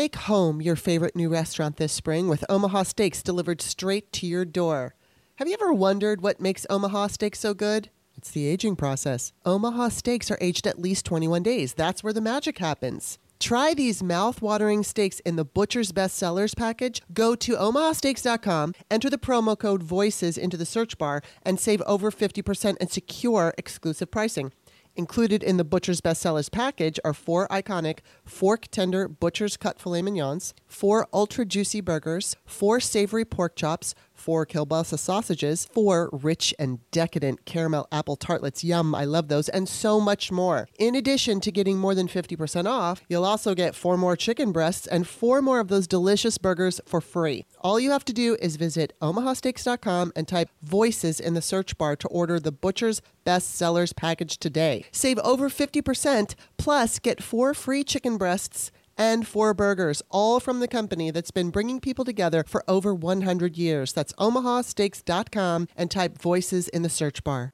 Make home your favorite new restaurant this spring with Omaha Steaks delivered straight to your door. Have you ever wondered what makes Omaha Steaks so good? It's the aging process. Omaha Steaks are aged at least 21 days. That's where the magic happens. Try these mouth-watering steaks in the Butcher's Best Sellers package. Go to omahasteaks.com, enter the promo code VOICES into the search bar, and save over 50% and secure exclusive pricing. Included in the Butcher's Best Sellers package are 4 iconic fork-tender Butcher's Cut filet mignons, 4 ultra-juicy burgers, 4 savory pork chops, 4 kielbasa sausages, 4 rich and decadent caramel apple tartlets, yum, I love those, and so much more. In addition to getting more than 50% off, you'll also get 4 more chicken breasts and 4 more of those delicious burgers for free. All you have to do is visit omahasteaks.com and type VOICES in the search bar to order the Butcher's Best Sellers package today. Save over 50%, plus get 4 free chicken breasts and 4 burgers, all from the company that's been bringing people together for over 100 years. That's omahasteaks.com and type VOICES in the search bar.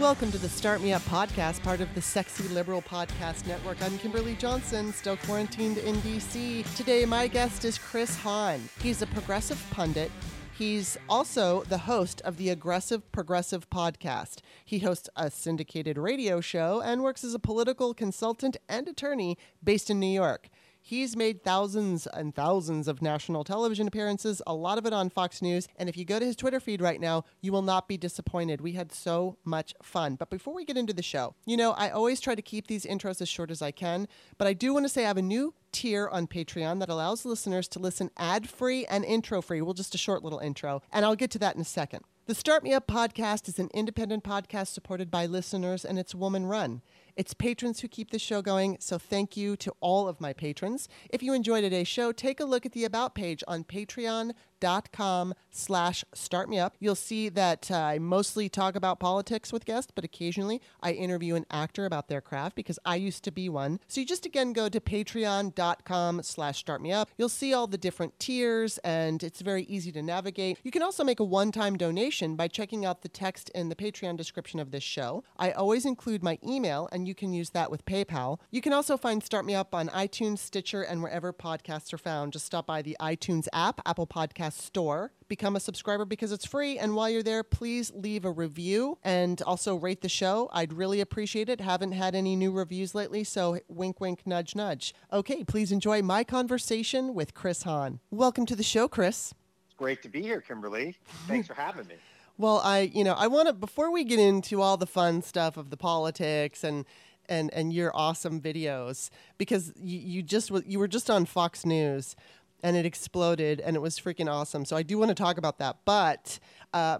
Welcome to the Start Me Up podcast, part of the Sexy Liberal Podcast Network. I'm Kimberly Johnson, still quarantined in D.C. Today, my guest is Chris Hahn. He's a progressive pundit. He's also the host of the Aggressive Progressive Podcast. He hosts a syndicated radio show and works as a political consultant and attorney based in New York. He's made thousands and thousands of national television appearances, a lot of it on Fox News. And if you go to his Twitter feed right now, you will not be disappointed. We had so much fun. But before we get into the show, you know, I always try to keep these intros as short as I can. But I do want to say I have a new tier on Patreon that allows listeners to listen ad-free and intro-free. Well, just a short little intro. And I'll get to that in a second. The Start Me Up podcast is an independent podcast supported by listeners, and it's woman-run. It's patrons who keep the show going, so thank you to all of my patrons. If you enjoy today's show, take a look at the About page on patreon.com/startmeup. You'll see that I mostly talk about politics with guests, but occasionally I interview an actor about their craft because I used to be one. So you just, again, go to patreon.com/startmeup. You'll see all the different tiers, and it's very easy to navigate. You can also make a one-time donation by checking out the text in the Patreon description of this show. I always include my email, and you can use that with PayPal. You can also find Start Me Up on iTunes, Stitcher, and wherever podcasts are found. Just stop by the iTunes app, Apple Podcasts, Store. Become a subscriber because it's free. And while you're there, please leave a review and also rate the show. I'd really appreciate it. Haven't had any new reviews lately, so wink, wink, nudge, nudge. Okay, please enjoy my conversation with Chris Hahn. Welcome to the show, Chris. It's great to be here, Kimberly. Thanks for having me. Well, I want to, before we get into all the fun stuff of the politics and your awesome videos, because you were just on Fox News. And it exploded, and it was freaking awesome. So I do want to talk about that. But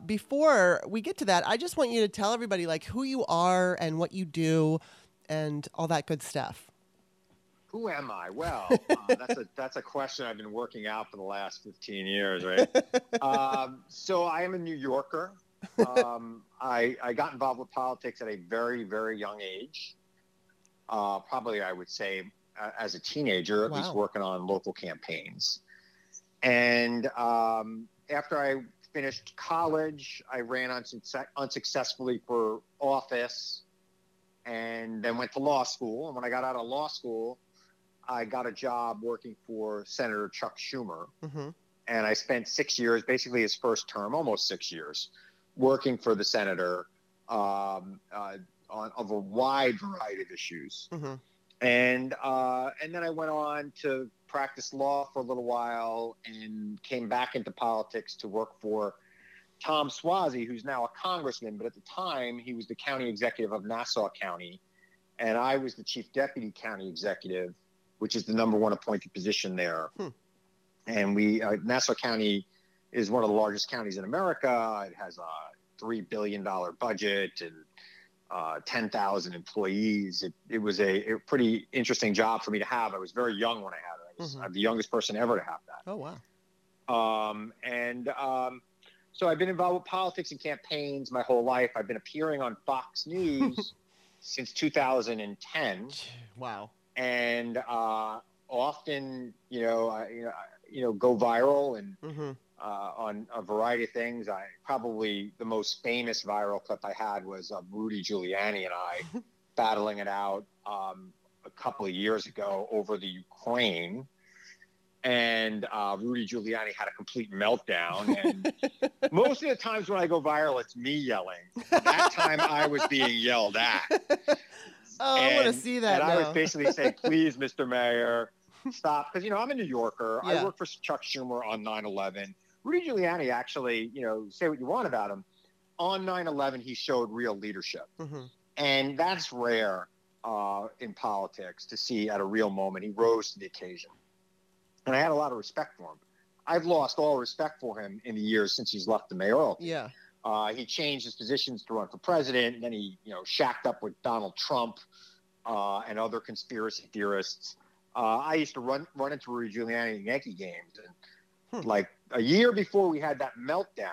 before we get to that, I just want you to tell everybody, like, who you are and what you do and all that good stuff. Who am I? Well, that's a question I've been working out for the last 15 years, right? So I am a New Yorker. I got involved with politics at a very, very young age. Probably, I would say, as a teenager, at wow. least working on local campaigns. And after I finished college, I ran unsuccessfully for office and then went to law school. And when I got out of law school, I got a job working for Senator Chuck Schumer. Mm-hmm. And I spent 6 years, basically his first term, almost 6 years, working for the senator on a wide variety of issues. Mm-hmm. And then I went on to practice law for a little while and came back into politics to work for Tom Suozzi, who's now a congressman. But at the time, he was the county executive of Nassau County, and I was the chief deputy county executive, which is the #1 appointed position there. Hmm. And we Nassau County is one of the largest counties in America. It has a $3 billion budget and 10,000 employees. It was a pretty interesting job for me to have. I was very young when I had it. I'm the youngest person ever to have that. Oh, wow. So I've been involved with politics and campaigns my whole life. I've been appearing on Fox News since 2010. Wow. And often, you know, I, you know, go viral and on a variety of things. I probably the most famous viral clip I had was Rudy Giuliani and I battling it out a couple of years ago over the Ukraine. And Rudy Giuliani had a complete meltdown. And most of the times when I go viral, it's me yelling. That time I was being yelled at. Oh, I want to see that. And now. I was basically saying, please, Mr. Mayor, stop. Because, I'm a New Yorker. Yeah. I worked for Chuck Schumer on 9/11. Rudy Giuliani actually, say what you want about him. On 9/11, he showed real leadership. Mm-hmm. And that's rare in politics to see at a real moment. He rose to the occasion. And I had a lot of respect for him. I've lost all respect for him in the years since he's left the mayoralty. Yeah. He changed his positions to run for president. And then he, shacked up with Donald Trump and other conspiracy theorists. I used to run into Rudy Giuliani in Yankee games. And like a year before we had that meltdown,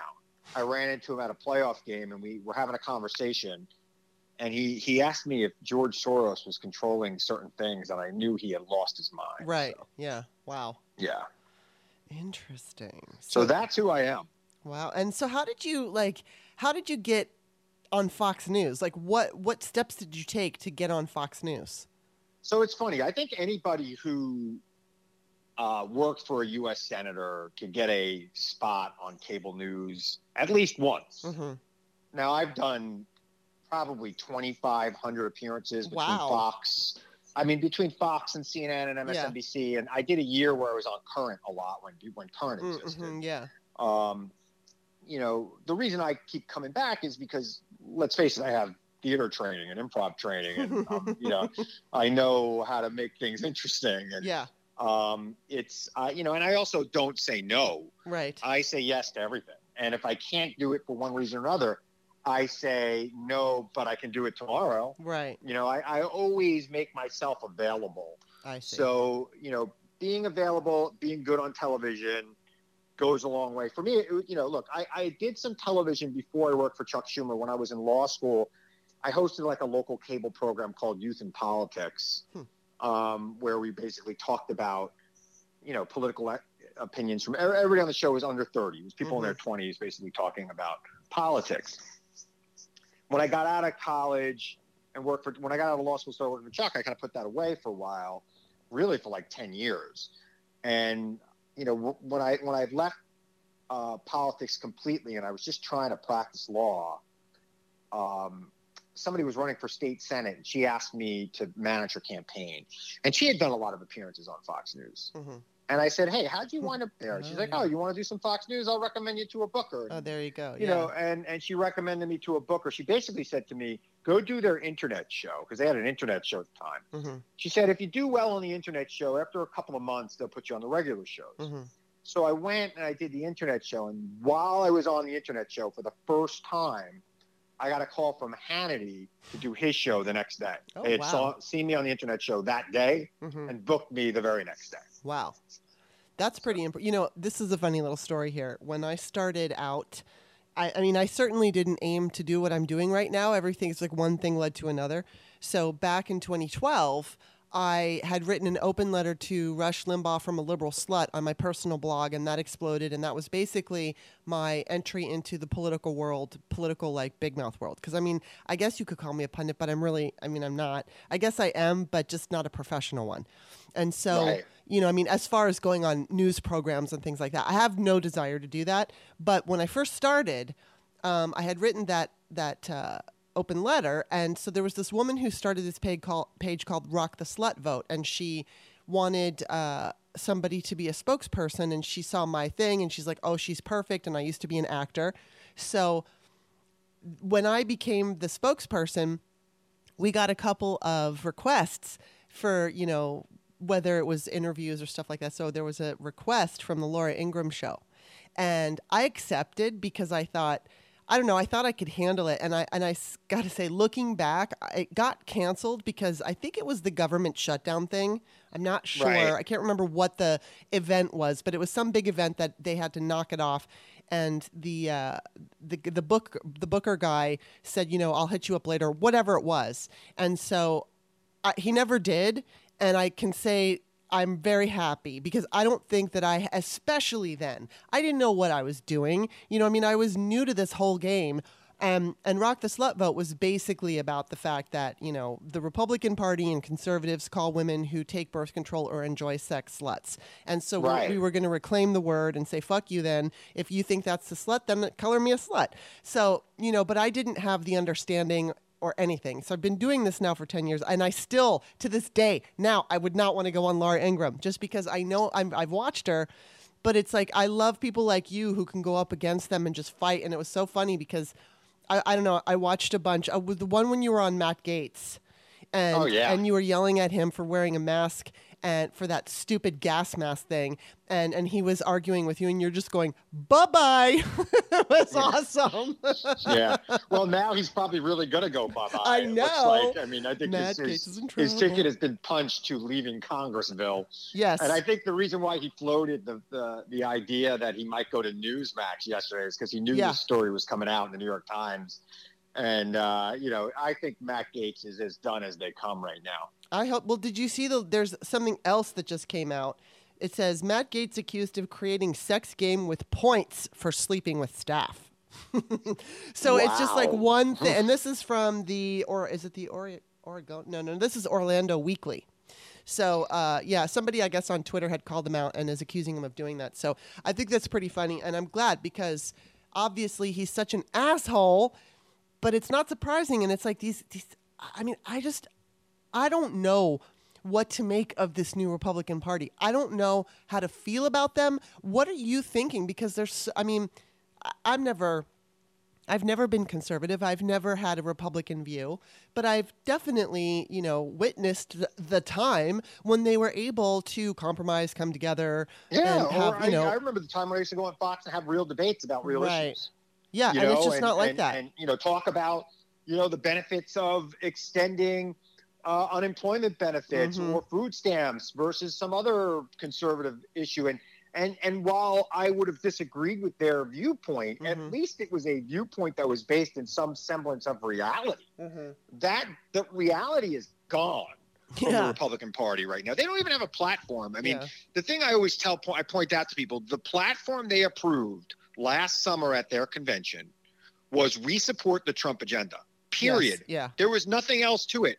I ran into him at a playoff game, and we were having a conversation. And he asked me if George Soros was controlling certain things, and I knew he had lost his mind. Right. So. Yeah. Wow. Yeah. Interesting. So that's who I am. Wow. And so how did you get on Fox News? Like what steps did you take to get on Fox News? So it's funny. I think anybody who worked for a U.S. senator can get a spot on cable news at least once. Mm-hmm. Now, I've done probably 2,500 appearances between Fox. I mean, between Fox and CNN and MSNBC, and I did a year where I was on Current a lot when Current existed. Mm-hmm, yeah. The reason I keep coming back is because, let's face it, I have theater training and improv training, and I know how to make things interesting. And, it's and I also don't say no. Right. I say yes to everything, and if I can't do it for one reason or another, I say, no, but I can do it tomorrow. Right. I always make myself available. I see. So, being available, being good on television goes a long way. For me, look, I did some television before I worked for Chuck Schumer. When I was in law school, I hosted like a local cable program called Youth in Politics, where we basically talked about, political opinions from everybody on the show was under 30. It was people in their 20s basically talking about politics. When I got out of college and when I got out of law school, started working for Chuck, I kind of put that away for a while, really for like 10 years. And, when I left politics completely and I was just trying to practice law, somebody was running for state senate and she asked me to manage her campaign. And she had done a lot of appearances on Fox News. Mm-hmm. And I said, hey, how'd you wind up there? And she's like, you want to do some Fox News? I'll recommend you to a booker. And, there you go. And she recommended me to a booker. She basically said to me, go do their internet show, because they had an internet show at the time. Mm-hmm. She said, if you do well on the internet show, after a couple of months, they'll put you on the regular shows. Mm-hmm. So I went and I did the internet show. And while I was on the internet show for the first time, I got a call from Hannity to do his show the next day. Oh, they had seen me on the internet show that day and booked me the very next day. Wow. That's pretty important. This is a funny little story here. When I started out, I certainly didn't aim to do what I'm doing right now. Everything's like one thing led to another. So back in 2012, I had written an open letter to Rush Limbaugh from a liberal slut on my personal blog, and that exploded. And that was basically my entry into the political world, like big mouth world. Because I guess you could call me a pundit, but I'm really, I'm not. I guess I am, but just not a professional one. And so, as far as going on news programs and things like that, I have no desire to do that. But when I first started, I had written that open letter. And so there was this woman who started this page called Rock the Slut Vote. And she wanted somebody to be a spokesperson. And she saw my thing and she's like, oh, she's perfect. And I used to be an actor. So when I became the spokesperson, we got a couple of requests for, whether it was interviews or stuff like that. So there was a request from the Laura Ingraham show. And I accepted because I thought, I thought I could handle it. And I got to say, looking back, it got canceled because I think it was the government shutdown thing. I'm not sure. Right. I can't remember what the event was, but it was some big event that they had to knock it off. And the booker guy said, I'll hit you up later, whatever it was. And so he never did. And I can say I'm very happy because I don't think that I, especially then, I didn't know what I was doing. You know, I mean, I was new to this whole game. And Rock the Slut Vote was basically about the fact that, you know, the Republican Party and conservatives call women who take birth control or enjoy sex sluts. And so we were going to reclaim the word and say, fuck you then. If you think that's a slut, then color me a slut. So, you know, but I didn't have the understanding or anything. So I've been doing this now for 10 years, and I still, to this day, now I would not want to go on Laura Ingraham just because I know I've watched her. But it's like, I love people like you who can go up against them and just fight. And it was so funny because... I don't know. I watched a bunch. The one when you were on Matt Gaetz, and and you were yelling at him for wearing a mask and for that stupid gas mask thing, and he was arguing with you, and you're just going, bye-bye. It was awesome. Yeah. Well, now he's probably really gonna go bye-bye. I know. It looks like. I mean, I think his ticket has been punched to leaving Congressville. Yes. And I think the reason why he floated the idea that he might go to Newsmax yesterday is because he knew this story was coming out in the New York Times. And, you know, I think Matt Gaetz is as done as they come right now. I hope. Well, did you see there's something else that just came out. It says Matt Gaetz accused of creating sex game with points for sleeping with staff. So it's just like one thing. And this is from Oregon? No, this is Orlando Weekly. So, somebody, I guess, on Twitter had called him out and is accusing him of doing that. So I think that's pretty funny. And I'm glad because obviously he's such an asshole. But it's not surprising, and it's like these I mean, I don't know what to make of this new Republican Party. I don't know how to feel about them. What are you thinking? Because I've never been conservative. I've never had a Republican view, but I've definitely, you know, witnessed the time when they were able to compromise, come together. Yeah, and have, I remember the time when I used to go on Fox and have real debates about real issues. Yeah, and it's just not like that. And, you know, talk about, you know, the benefits of extending unemployment benefits or food stamps versus some other conservative issue. And while I would have disagreed with their viewpoint, at least it was a viewpoint that was based in some semblance of reality. That reality is gone from the Republican Party right now. They don't even have a platform. I mean, the thing I always point out to people, the platform they approved last summer at their convention was we support the Trump agenda, period. Yes, there was nothing else to it.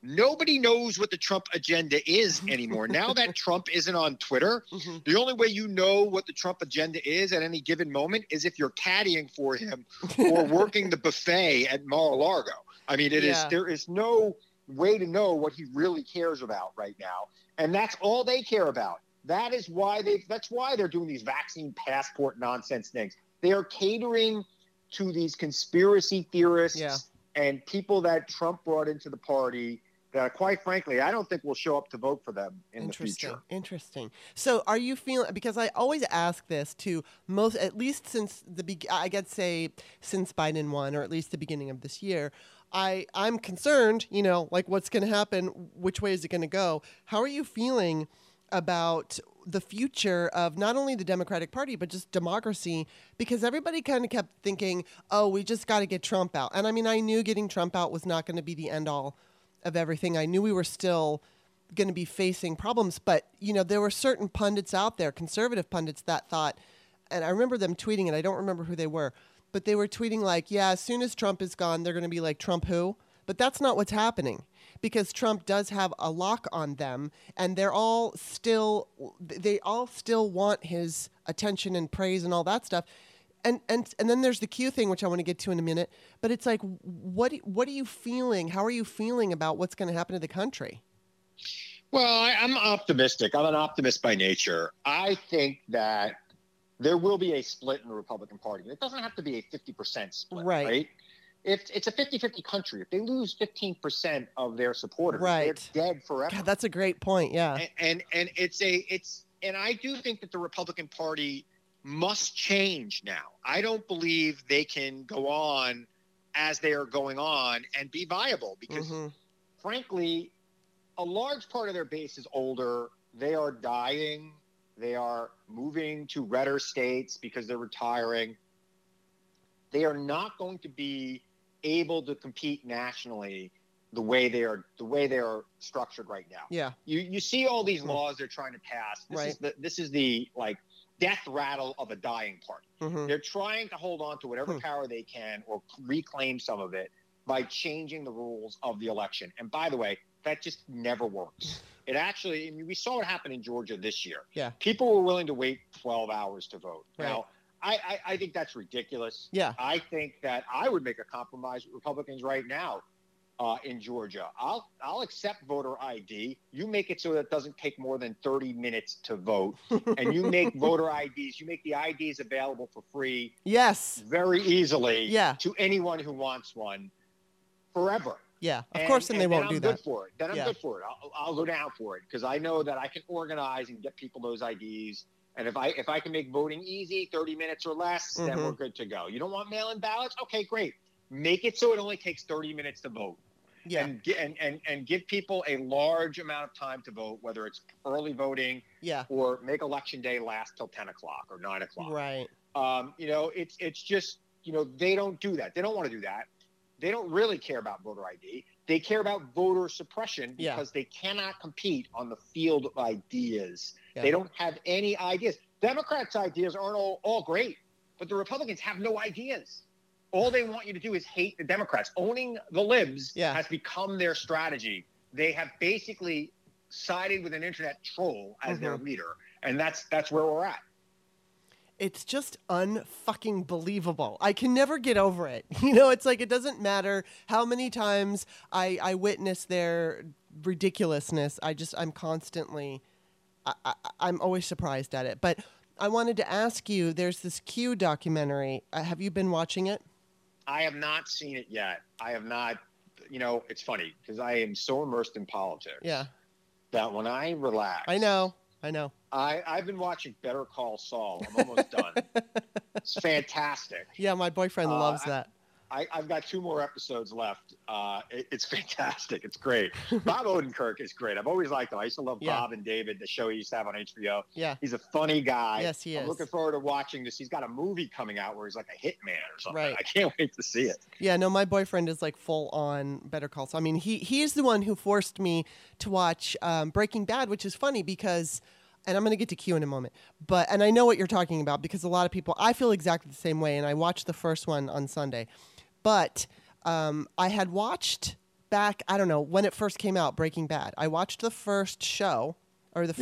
Nobody knows what the Trump agenda is anymore. Now that Trump isn't on Twitter, the only way you know what the Trump agenda is at any given moment is if you're caddying for him or working the buffet at Mar-a-Lago. I mean, it is there is no way to know what he really cares about right now. And that's all they care about. That is why they're doing these vaccine passport nonsense things. They are catering to these conspiracy theorists and people that Trump brought into the party that, quite frankly, I don't think will show up to vote for them in the future. Interesting. So are you feeling, because I always ask this to most, at least since I guess say since Biden won, or at least the beginning of this year, I'm concerned, you know, like what's going to happen, which way is it going to go? How are you feeling about the future of not only the Democratic Party, but just democracy, because everybody kind of kept thinking, oh, we just got to get Trump out. And I mean, I knew getting Trump out was not going to be the end all of everything. I knew we were still going to be facing problems. But, you know, there were certain pundits out there, conservative pundits, that thought, and I remember them tweeting it. I don't remember who they were, but they were tweeting like, yeah, as soon as Trump is gone, they're going to be like, Trump who? But that's not what's happening, because Trump does have a lock on them, and they all still want his attention and praise and all that stuff. And then there's the Q thing, which I want to get to in a minute. But it's like, what are you feeling? How are you feeling about what's going to happen to the country? Well, I'm optimistic. I'm an optimist by nature. I think that there will be a split in the Republican Party. It doesn't have to be a 50% split, right? If it's a 50-50 country, if they lose 15% of their supporters, they're dead forever. God, that's a great point. Yeah, and and I do think that the Republican Party must change now. I don't believe they can go on as they are going on and be viable because, frankly, a large part of their base is older. They are dying. They are moving to redder states because they're retiring. They are not going to be able to compete nationally the way they are structured right now. Yeah. You see all these laws they're trying to pass. This is the like death rattle of a dying party. Mm-hmm. They're trying to hold on to whatever power they can or reclaim some of it by changing the rules of the election. And by the way, that just never works. It actually, I mean, we saw what happened in Georgia this year. Yeah. People were willing to wait 12 hours to vote. Right. Now, I think that's ridiculous. Yeah. I think that I would make a compromise with Republicans right now in Georgia. I'll accept voter ID. You make it so that it doesn't take more than 30 minutes to vote. And you make voter IDs. You make the IDs available for free. Yes. Very easily. Yeah. To anyone who wants one forever. Yeah, of course, and they won't do that. Then I'm good for it. I'll go down for it because I know that I can organize and get people those IDs. And if I can make voting easy, 30 minutes or less, then we're good to go. You don't want mail-in ballots? Okay, great. Make it so it only takes 30 minutes to vote. Yeah. And give people a large amount of time to vote, whether it's early voting or make election day last till 10 o'clock or 9 o'clock. Right. It's just, they don't do that. They don't want to do that. They don't really care about voter ID. They care about voter suppression because they cannot compete on the field of ideas. Yeah. They don't have any ideas. Democrats' ideas aren't all great, but the Republicans have no ideas. All they want you to do is hate the Democrats. Owning the libs has become their strategy. They have basically sided with an internet troll as their leader, and that's where we're at. It's just unfucking believable. I can never get over it. It's like it doesn't matter how many times I witness their ridiculousness. I'm always surprised at it. But I wanted to ask you, there's this Q documentary. Have you been watching it? I have not seen it yet. I have not. It's funny because I am so immersed in politics. Yeah. That when I relax. I know. I've been watching Better Call Saul. I'm almost done. It's fantastic. Yeah, my boyfriend loves that. I've got 2 more episodes left. It's fantastic. It's great. Bob Odenkirk is great. I've always liked him. I used to love Bob and David, the show he used to have on HBO. Yeah. He's a funny guy. Yes, he is. I'm looking forward to watching this. He's got a movie coming out where he's like a hitman or something. Right. I can't wait to see it. Yeah, no, my boyfriend is like full on Better Call Saul. I mean, he is the one who forced me to watch Breaking Bad, which is funny because... And I'm going to get to Q in a moment. And I know what you're talking about because a lot of people, I feel exactly the same way. And I watched the first one on Sunday. But I had watched back, I don't know, when it first came out, Breaking Bad. I watched the first show or the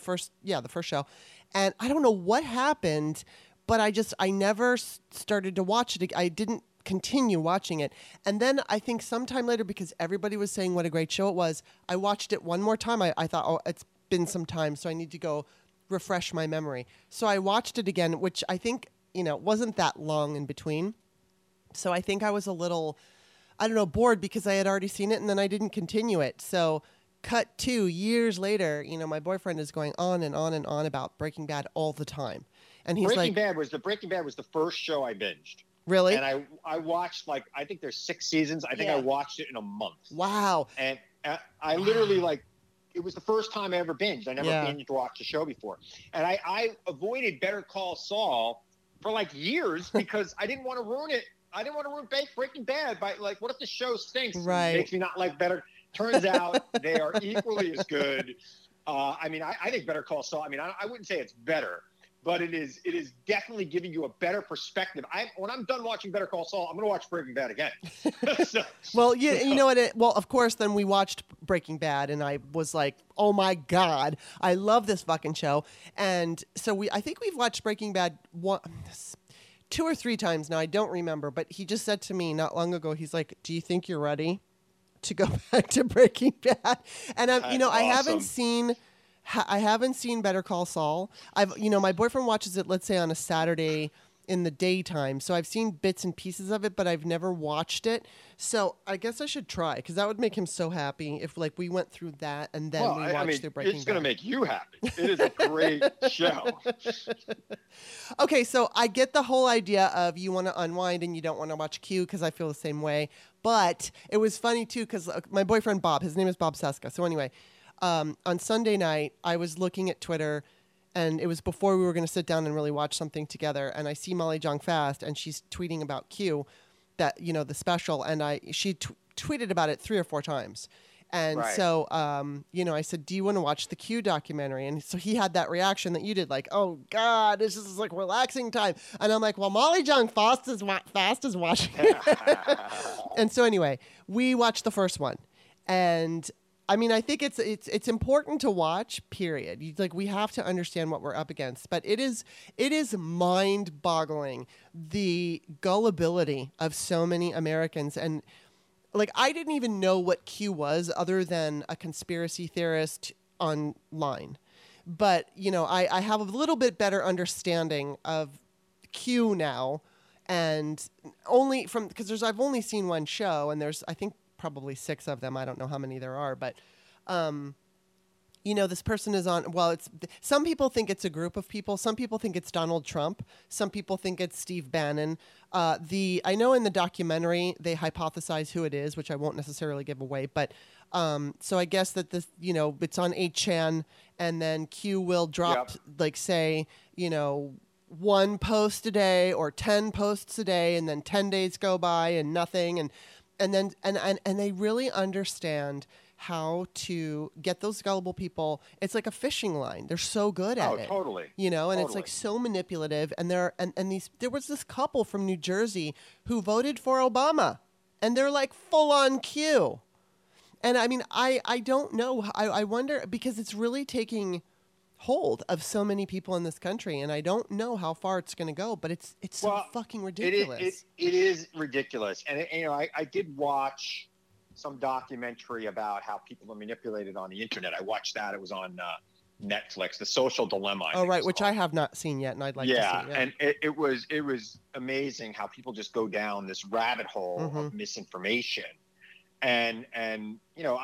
first show. And I don't know what happened, but I never started to watch it. I didn't continue watching it. And then I think sometime later, because everybody was saying what a great show it was, I watched it one more time. I thought, oh, it's been some time, so I need to go refresh my memory. So I watched it again, which I think, wasn't that long in between. So I think I was a little, I don't know, bored because I had already seen it and then I didn't continue it. So cut to years later, my boyfriend is going on and on and on about Breaking Bad all the time. And he's like... Breaking Bad was the first show I binged. Really? And I watched I think there's 6 seasons. I think I watched it in a month. Wow. And I literally it was the first time I ever binged. I never binged to watch a show before. And I avoided Better Call Saul for years because I didn't want to ruin it. I didn't want to ruin Breaking Bad by what if the show stinks? Right. Makes me not like Better. Turns out they are equally as good. I think Better Call Saul, I wouldn't say it's better, but it is definitely giving you a better perspective. When I'm done watching Better Call Saul, I'm going to watch Breaking Bad again. Of course, then we watched Breaking Bad, and I was like, oh, my God, I love this fucking show. And so I think we've watched Breaking Bad 2 or 3 times now. I don't remember, but he just said to me not long ago, he's like, do you think you're ready to go back to Breaking Bad? And, awesome. I haven't seen Better Call Saul. My boyfriend watches it, let's say, on a Saturday in the daytime. So I've seen bits and pieces of it, but I've never watched it. So I guess I should try because that would make him so happy if we went through that and then we watched the Breaking Bad. It's going to make you happy. It is a great show. Okay, so I get the whole idea of you want to unwind and you don't want to watch Q because I feel the same way. But it was funny too because my boyfriend Bob, his name is Bob Saska. So anyway... on Sunday night, I was looking at Twitter, and it was before we were going to sit down and really watch something together. And I see Molly Jong-Fast, and she's tweeting about Q. that, you know, the special, and she tweeted about it 3 or 4 times. And right. So, you know, I said, do you want to watch the Q documentary? And so he had that reaction that you did, like, oh, God, this is like relaxing time. And I'm like, well, Molly Jong-Fast is watching it. And so anyway, we watched the first one. And I mean, I think it's important to watch, period. Like, we have to understand what we're up against. But it is mind boggling, the gullibility of so many Americans. And like, I didn't even know what Q was other than a conspiracy theorist online. But, you know, I have a little bit better understanding of Q now. And only from, because I've only seen one show, and there's, I think, probably 6 of them. I don't know how many there are. But, you know, this person is on, well, it's, some people think it's a group of people. Some people think it's Donald Trump. Some people think it's Steve Bannon. I know in the documentary they hypothesize who it is, which I won't necessarily give away, but so I guess that this, you know, it's on 8chan, and then Q will drop, yep, like, say, you know, 1 post a day or 10 posts a day, and then 10 days go by and nothing, and then they really understand how to get those gullible people. It's like a fishing line. They're so good at it. Oh, totally. You know, and totally. It's like so manipulative. And there was this couple from New Jersey who voted for Obama, and they're like full on Q. And I mean, I don't know. I wonder, because it's really taking hold of so many people in this country, and I don't know how far it's going to go, but it's so fucking ridiculous. It is ridiculous. And you know, I did watch some documentary about how people are manipulated on the internet. I watched that. It was on Netflix, The Social Dilemma. Oh, right, which I have not seen yet, and I'd like to see it. Yeah, and it was amazing how people just go down this rabbit hole, mm-hmm, of misinformation. And you know,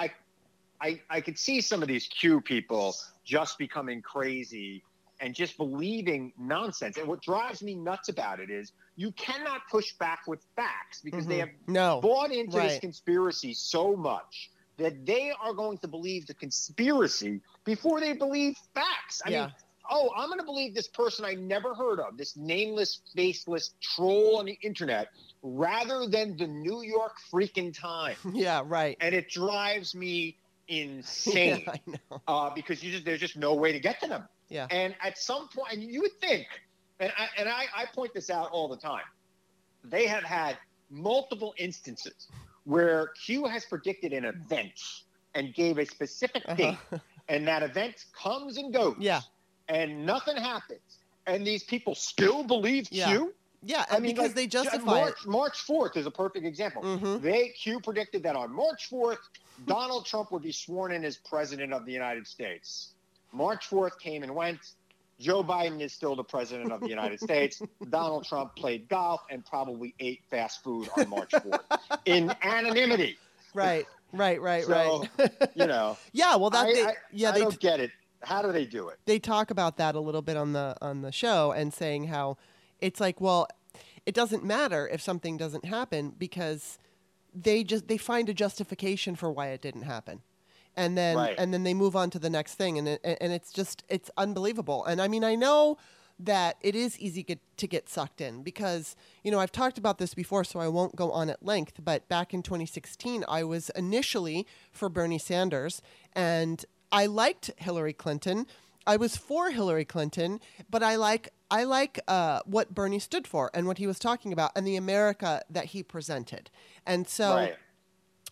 I could see some of these Q people just becoming crazy and just believing nonsense. And what drives me nuts about it is you cannot push back with facts, because, mm-hmm, they have bought into, right, this conspiracy so much that they are going to believe the conspiracy before they believe facts. I mean, oh, I'm going to believe this person I never heard of, this nameless, faceless troll on the internet, rather than the New York freaking Times. Yeah, right. And it drives me insane. Yeah, I know. Because there's just no way to get to them. Yeah. And at some point, and you would think, and I point this out all the time, they have had multiple instances where Q has predicted an event and gave a specific date, and that event comes and goes, and nothing happens, and these people still believe Q. Yeah, I mean, because like, they justify it. March 4th is a perfect example. Mm-hmm. Q predicted that on March 4th, Donald Trump would be sworn in as president of the United States. March 4th came and went. Joe Biden is still the president of the United States. Donald Trump played golf and probably ate fast food on March 4th in anonymity. Right. You know. Yeah, well, I don't get it. How do they do it? They talk about that a little bit on the show, and saying how it's like, well, it doesn't matter if something doesn't happen, because they find a justification for why it didn't happen. And then, right, and then they move on to the next thing, and it's just, it's unbelievable. And I mean, I know that it is easy to get sucked in, because, you know, I've talked about this before, so I won't go on at length, but back in 2016, I was initially for Bernie Sanders, and I liked Hillary Clinton. I was for Hillary Clinton, but I like what Bernie stood for and what he was talking about and the America that he presented. And so, right,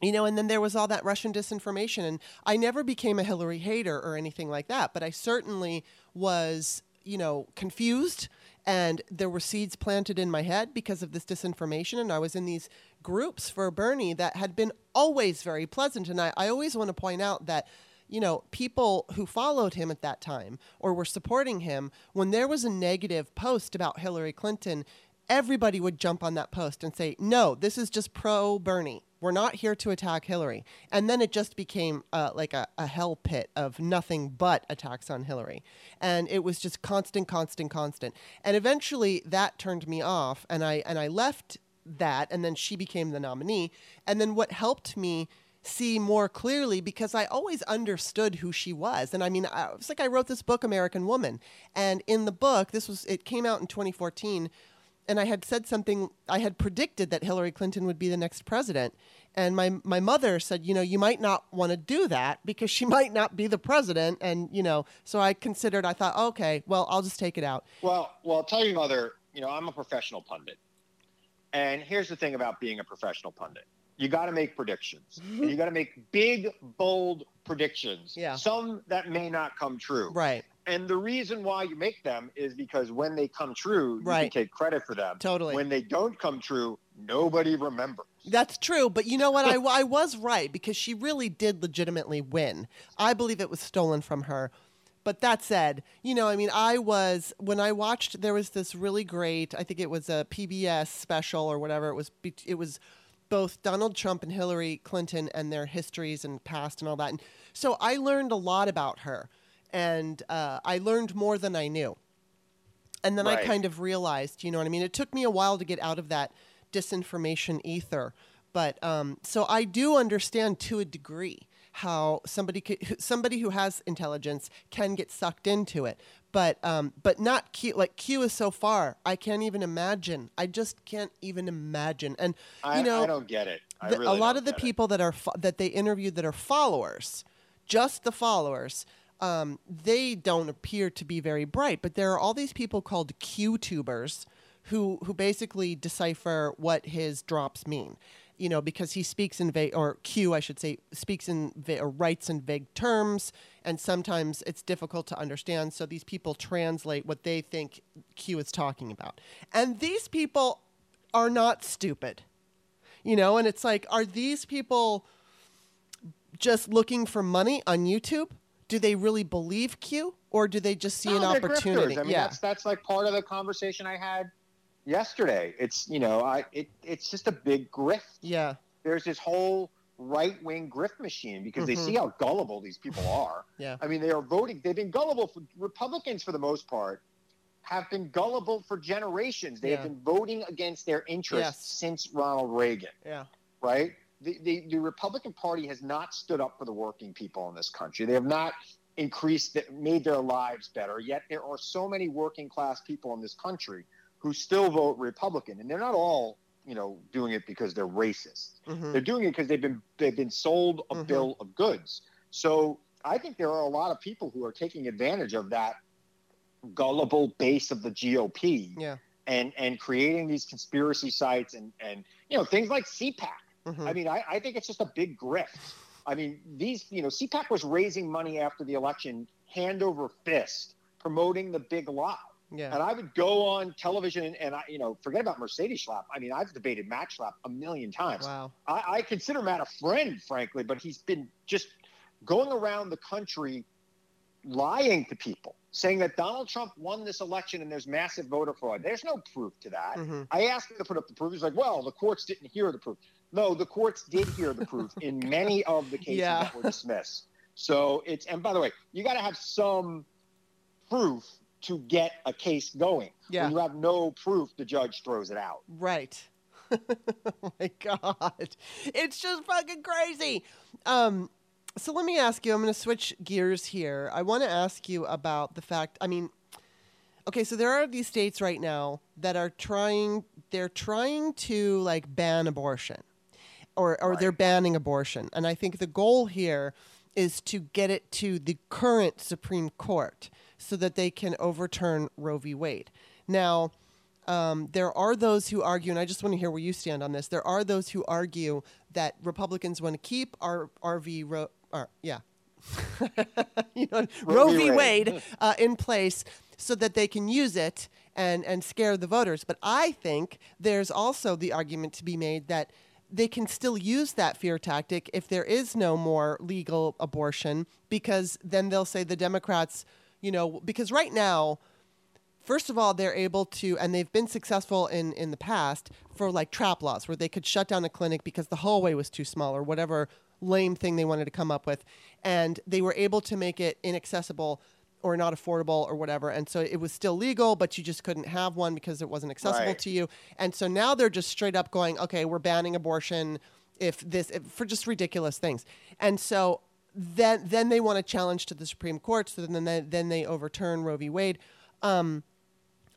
you know, and then there was all that Russian disinformation, and I never became a Hillary hater or anything like that, but I certainly was, you know, confused, and there were seeds planted in my head because of this disinformation, and I was in these groups for Bernie that had been always very pleasant. And I always want to point out that, you know, people who followed him at that time or were supporting him, when there was a negative post about Hillary Clinton, everybody would jump on that post and say, no, this is just pro-Bernie. We're not here to attack Hillary. And then it just became like a hell pit of nothing but attacks on Hillary. And it was just constant. And eventually that turned me off, and I left that, and then she became the nominee. And then what helped me see more clearly, because I always understood who she was. And I mean, it's like I wrote this book, American Woman. And in the book, it came out in 2014, and I had said something, I had predicted that Hillary Clinton would be the next president. And my mother said, you know, you might not want to do that because she might not be the president. And, you know, so I thought, okay, well, I'll just take it out. Well, tell your mother, you know, I'm a professional pundit. And here's the thing about being a professional pundit. You got to make predictions. Mm-hmm. And you got to make big, bold predictions. Yeah. Some that may not come true. Right. And the reason why you make them is because when they come true, you right. can take credit for them. Totally. When they don't come true, nobody remembers. That's true. But you know what? I was right, because she really did legitimately win. I believe it was stolen from her. But that said, you know, I mean, when I watched, there was this really great, I think it was a PBS special or whatever. It was both Donald Trump and Hillary Clinton and their histories and past and all that. And so I learned a lot about her. And I learned more than I knew. And then right. I kind of realized, you know what I mean? It took me a while to get out of that disinformation ether. But so I do understand to a degree how somebody who has intelligence can get sucked into it. But not Q. Like, Q is so far. I can't even imagine. I just can't even imagine. And, you know, I don't get it. A lot of the people that they interviewed that are followers, just the followers, they don't appear to be very bright, but there are all these people called Q-tubers who basically decipher what his drops mean, you know, because he speaks in vague, or Q, I should say, speaks in or writes in vague terms, and sometimes it's difficult to understand. So these people translate what they think Q is talking about, and these people are not stupid, you know. And it's like, are these people just looking for money on YouTube? Do they really believe Q, or do they just see an opportunity? I mean, yeah. That's like part of the conversation I had yesterday. It's, you know, it's just a big grift. Yeah. There's this whole right-wing grift machine because mm-hmm. they see how gullible these people are. Yeah. I mean, they are voting. They've been gullible. Republicans, for the most part, have been gullible for generations. They yeah. have been voting against their interests yes. since Ronald Reagan. Yeah. Right? The Republican Party has not stood up for the working people in this country. They have not made their lives better. Yet there are so many working class people in this country who still vote Republican, and they're not all, you know, doing it because they're racist. Mm-hmm. They're doing it because they've been sold a mm-hmm. bill of goods. So I think there are a lot of people who are taking advantage of that gullible base of the GOP, yeah. and creating these conspiracy sites and you know, things like CPAC. Mm-hmm. I mean, I think it's just a big grift. I mean, these, you know, CPAC was raising money after the election, hand over fist, promoting the big lie. Yeah. And I would go on television and I, you know, forget about Mercedes Schlapp. I mean, I've debated Matt Schlapp a million times. Wow. I consider Matt a friend, frankly, but he's been just going around the country lying to people, saying that Donald Trump won this election and there's massive voter fraud. There's no proof to that. Mm-hmm. I asked him to put up the proof. He's like, well, the courts didn't hear the proof. No, the courts did hear the proof in many of the cases yeah. that were dismissed. So it's, and by the way, you got to have some proof to get a case going. Yeah. When you have no proof, the judge throws it out. Right. Oh my God. It's just fucking crazy. So let me ask you, I'm going to switch gears here. I want to ask you about the fact, I mean, okay, so there are these states right now that are trying to like ban abortion. Or right. they're banning abortion. And I think the goal here is to get it to the current Supreme Court so that they can overturn Roe v. Wade. Now, there are those who argue, and I just want to hear where you stand on this, there are those who argue that Republicans want to keep Roe v. Wade in place so that they can use it and scare the voters. But I think there's also the argument to be made that they can still use that fear tactic if there is no more legal abortion, because then they'll say the Democrats, you know, because right now, first of all, they're able to, and they've been successful in the past for like trap laws where they could shut down a clinic because the hallway was too small or whatever lame thing they wanted to come up with. And they were able to make it inaccessible or not affordable or whatever. And so it was still legal, but you just couldn't have one because it wasn't accessible right. to you. And so now they're just straight up going, okay, we're banning abortion for just ridiculous things. And so then they want a challenge to the Supreme Court. So then they overturn Roe v. Wade.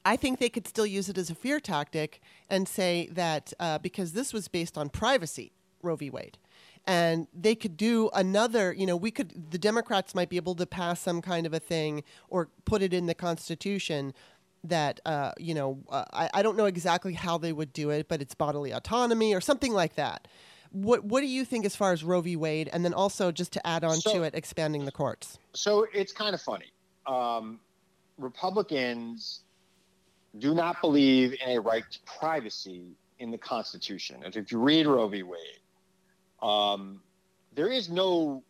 I think they could still use it as a fear tactic and say that because this was based on privacy, Roe v. Wade. And they could do another, you know, we could, the Democrats might be able to pass some kind of a thing or put it in the Constitution that, you know, I don't know exactly how they would do it, but it's bodily autonomy or something like that. What do you think as far as Roe v. Wade? And then also just to add on to it, expanding the courts. So it's kind of funny. Republicans do not believe in a right to privacy in the Constitution. And if you read Roe v. Wade, there is no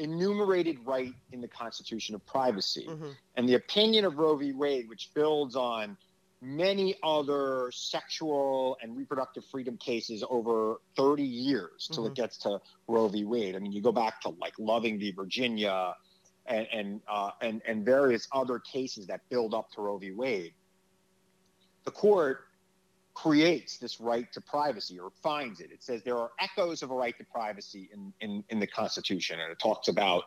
enumerated right in the Constitution of privacy. Mm-hmm. And the opinion of Roe v. Wade, which builds on many other sexual and reproductive freedom cases over 30 years till it gets to Roe v. Wade. I mean, you go back to like Loving v. Virginia and various other cases that build up to Roe v. Wade. The court creates this right to privacy or finds it. It says there are echoes of a right to privacy in the Constitution. And it talks about,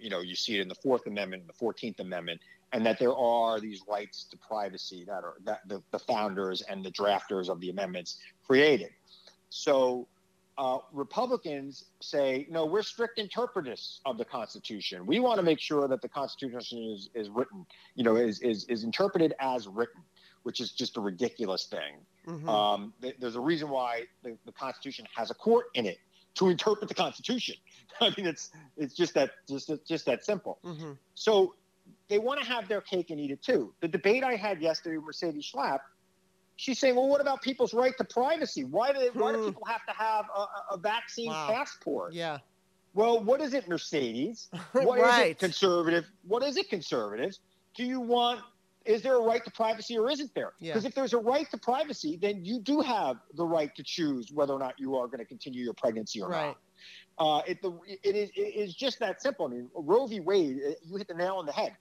you know, you see it in the Fourth Amendment, and the 14th Amendment, and that there are these rights to privacy that are that the founders and the drafters of the amendments created. So Republicans say, no, we're strict interpreters of the Constitution. We want to make sure that the Constitution is written, you know, is interpreted as written, which is just a ridiculous thing. Mm-hmm. There's a reason why the Constitution has a court in it to interpret the Constitution. I mean, it's just that simple. Mm-hmm. So they want to have their cake and eat it too. The debate I had yesterday with Mercedes Schlapp, she's saying, well, what about people's right to privacy? Why do people have to have a vaccine passport? Yeah. Well, what is it, Mercedes? What is it, conservative? What is it, conservatives? Do you want? Is there a right to privacy or isn't there? Because if there's a right to privacy, then you do have the right to choose whether or not you are going to continue your pregnancy or not. It is just that simple. I mean, Roe v. Wade, you hit the nail on the head.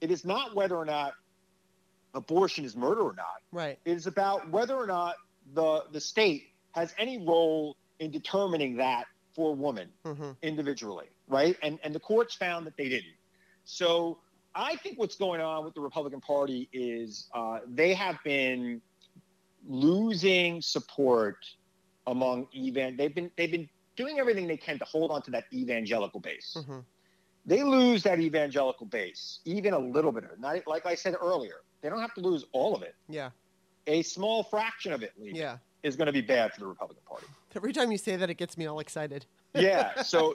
It is not whether or not abortion is murder or not. Right. It is about whether or not the state has any role in determining that for women individually, right? And the courts found that they didn't. So I think what's going on with the Republican Party is they have been losing support among they've been doing everything they can to hold on to that evangelical base. Mm-hmm. They lose that evangelical base, even a little bit of it. Not, like I said earlier, they don't have to lose all of it. Yeah. A small fraction of it is going to be bad for the Republican Party. Every time you say that, it gets me all excited. Yeah. So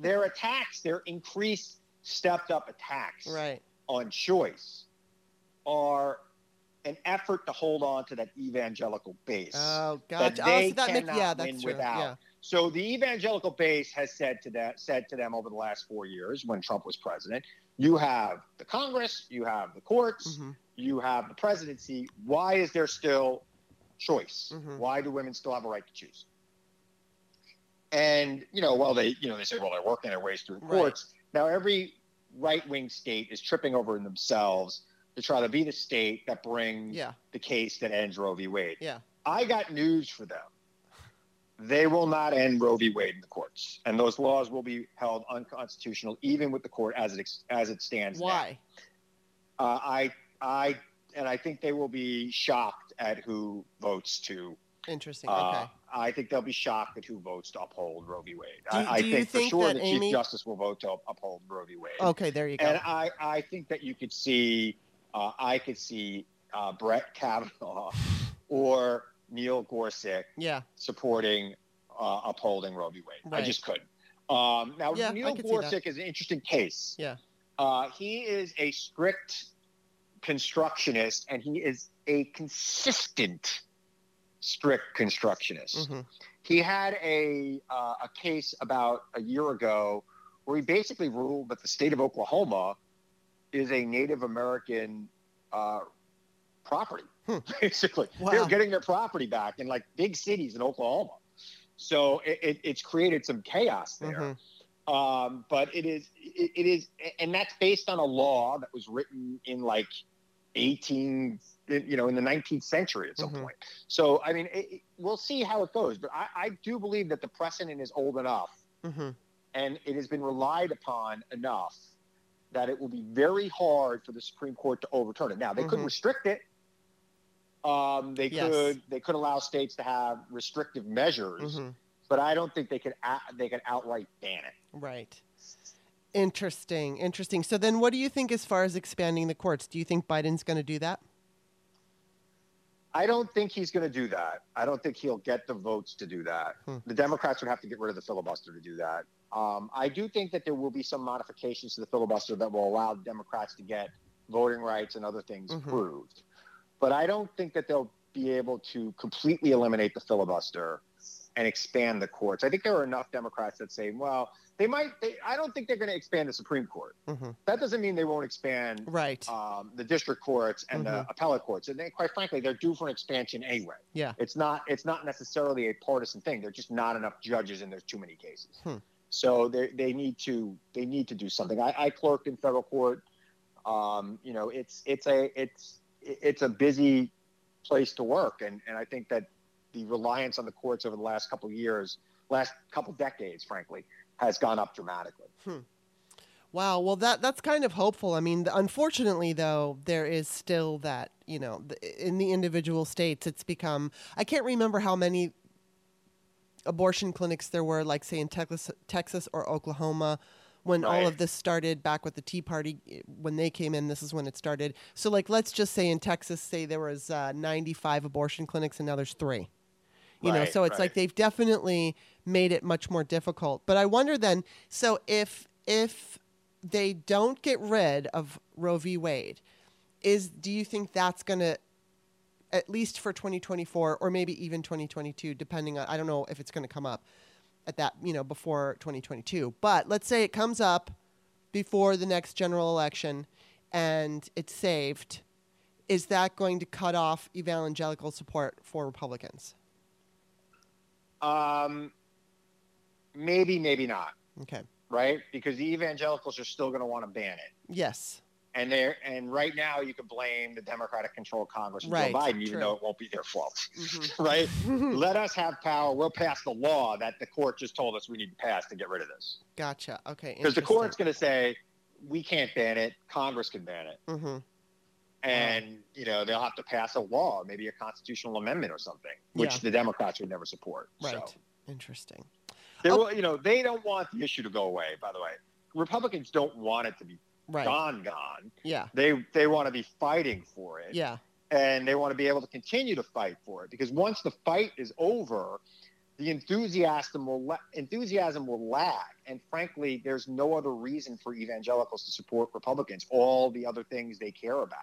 their attacks, their increased stepped up attacks on choice are an effort to hold on to that evangelical base. Oh, gotcha. That they cannot win without. Yeah. So the evangelical base has said to them over the last 4 years when Trump was president, you have the Congress, you have the courts, you have the presidency. Why is there still choice? Why do women still have a right to choose? And, you know, they say, well, they're working their ways through the courts. Now, every right-wing state is tripping over themselves to try to be the state that brings the case that ends Roe v. Wade. Yeah. I got news for them. They will not end Roe v. Wade in the courts, and those laws will be held unconstitutional, even with the court as it stands now. Why? I think they will be shocked at who votes to. Interesting. Okay. I think they'll be shocked at who votes to uphold Roe v. Wade. I think for sure the Chief Justice will vote to uphold Roe v. Wade. Okay, there you go. And I think that you could see, Brett Kavanaugh or Neil Gorsuch supporting upholding Roe v. Wade. Right. I just couldn't. Neil Gorsuch is an interesting case. Yeah. He is a strict constructionist, and he is a consistent strict constructionist. Mm-hmm. He had a case about a year ago where he basically ruled that the state of Oklahoma is a Native American property. Basically, they're getting their property back in like big cities in Oklahoma. So it's created some chaos there. Mm-hmm. But it is, and that's based on a law that was written in like 18, in the 19th century at some point. So, I mean, we'll see how it goes. But I do believe that the precedent is old enough and it has been relied upon enough that it will be very hard for the Supreme Court to overturn it. Now, they could restrict it. They could allow states to have restrictive measures, but I don't think they could outright ban it. Right. Interesting. So then what do you think as far as expanding the courts? Do you think Biden's going to do that? I don't think he's going to do that. I don't think he'll get the votes to do that. The Democrats would have to get rid of the filibuster to do that. I do think that there will be some modifications to the filibuster that will allow the Democrats to get voting rights and other things approved. But I don't think that they'll be able to completely eliminate the filibuster and expand the courts. I think there are enough Democrats that say, well, they might. I don't think they're going to expand the Supreme Court. That doesn't mean they won't expand the district courts and the appellate courts. And they, quite frankly, they're due for an expansion anyway. Yeah. It's not necessarily a partisan thing. There are just not enough judges and there's too many cases. So they need to do something. I clerked in federal court. It's a busy place to work. And I think that the reliance on the courts over the last couple of years, last couple decades, frankly, has gone up dramatically. Wow. Well, that's kind of hopeful. I mean, unfortunately, though, there is still that, in the individual states, it's become, I can't remember how many abortion clinics there were, like, say, in Texas or Oklahoma, when all of this started back with the Tea Party, when they came in, this is when it started. So, like, let's just say in Texas, say there was 95 abortion clinics and now there's 3. Like they've definitely made it much more difficult. But I wonder then, so if they don't get rid of Roe v. Wade, do you think that's going to, at least for 2024 or maybe even 2022, depending on, I don't know if it's going to come up at that, before 2022. But let's say it comes up before the next general election and it's saved. Is that going to cut off evangelical support for Republicans? Maybe not. Okay. Right? Because the evangelicals are still going to want to ban it. Yes. And right now you can blame the Democratic-controlled Congress and Joe Biden, even though it won't be their fault. Right? Let us have power. We'll pass the law that the court just told us we need to pass to get rid of this. Gotcha. Okay. Because the court's going to say, we can't ban it. Congress can ban it. And, they'll have to pass a law, maybe a constitutional amendment or something, which the Democrats would never support. Right. So. Interesting. They don't want the issue to go away, by the way. Republicans don't want it to be gone. Yeah. They want to be fighting for it. Yeah. And they want to be able to continue to fight for it, because once the fight is over, the enthusiasm will lag. And frankly, there's no other reason for evangelicals to support Republicans. All the other things they care about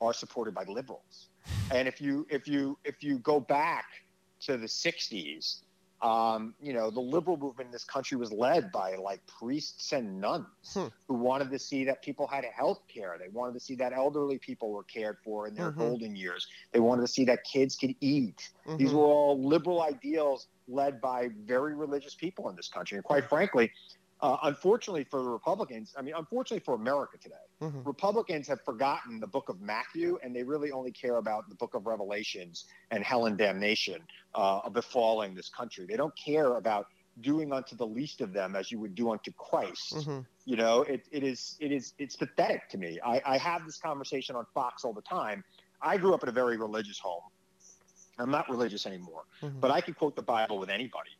are supported by liberals. And if you go back to the 60s, the liberal movement in this country was led by, like, priests and nuns who wanted to see that people had health care. They wanted to see that elderly people were cared for in their golden years. They wanted to see that kids could eat. These were all liberal ideals led by very religious people in this country. And quite frankly, unfortunately for the Republicans, unfortunately for America today, Republicans have forgotten the book of Matthew, and they really only care about the book of Revelations and hell and damnation befalling this country. They don't care about doing unto the least of them as you would do unto Christ. It's pathetic to me. I have this conversation on Fox all the time. I grew up in a very religious home. I'm not religious anymore, but I can quote the Bible with anybody.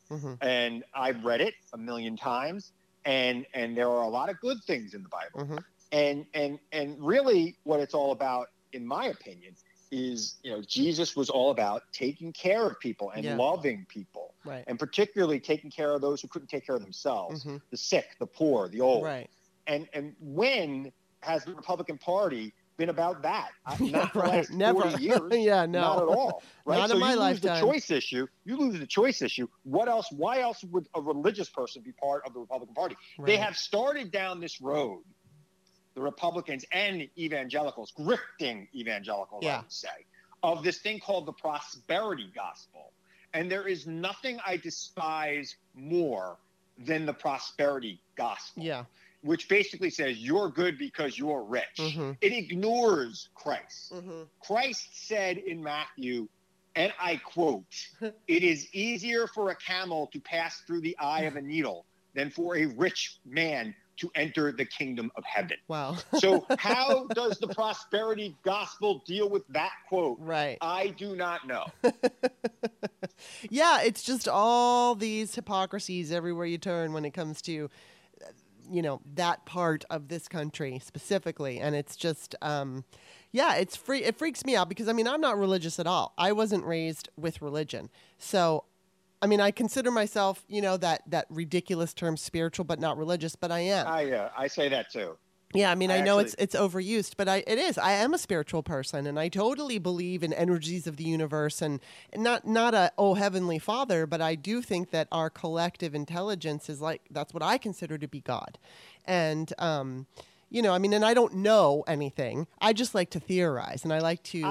And I've read it a million times. And there are a lot of good things in the Bible. And really what it's all about, in my opinion, is, Jesus was all about taking care of people and loving people. Right. And particularly taking care of those who couldn't take care of themselves, the sick, the poor, the old. Right. And when has the Republican Party been about that? Not the last 40 years. Not at all. Right? Not so in my lifetime. You lose the choice issue. What else? Why else would a religious person be part of the Republican Party? Right. They have started down this road, the Republicans and evangelicals, grifting evangelicals, I would say, of this thing called the prosperity gospel. And there is nothing I despise more than the prosperity gospel. Yeah. Which basically says you're good because you're rich. It ignores Christ. Christ said in Matthew, and I quote, "It is easier for a camel to pass through the eye of a needle than for a rich man to enter the kingdom of heaven. Wow. So how does the prosperity gospel deal with that quote? Right. I do not know. Yeah, it's just all these hypocrisies everywhere you turn when it comes to, you know, that part of this country specifically. And it's just, yeah, it's free. It freaks me out because, I mean, I'm not religious at all. I wasn't raised with religion. So, I mean, I consider myself, you know, that ridiculous term spiritual, but not religious, but I am. I say that too. Yeah, I mean, I know it's overused, but it is. I am a spiritual person, and I totally believe in energies of the universe, and not a heavenly father, but I do think that our collective intelligence is like, that's what I consider to be God. And you know, I mean, and I don't know anything. I just like to theorize, and I like to.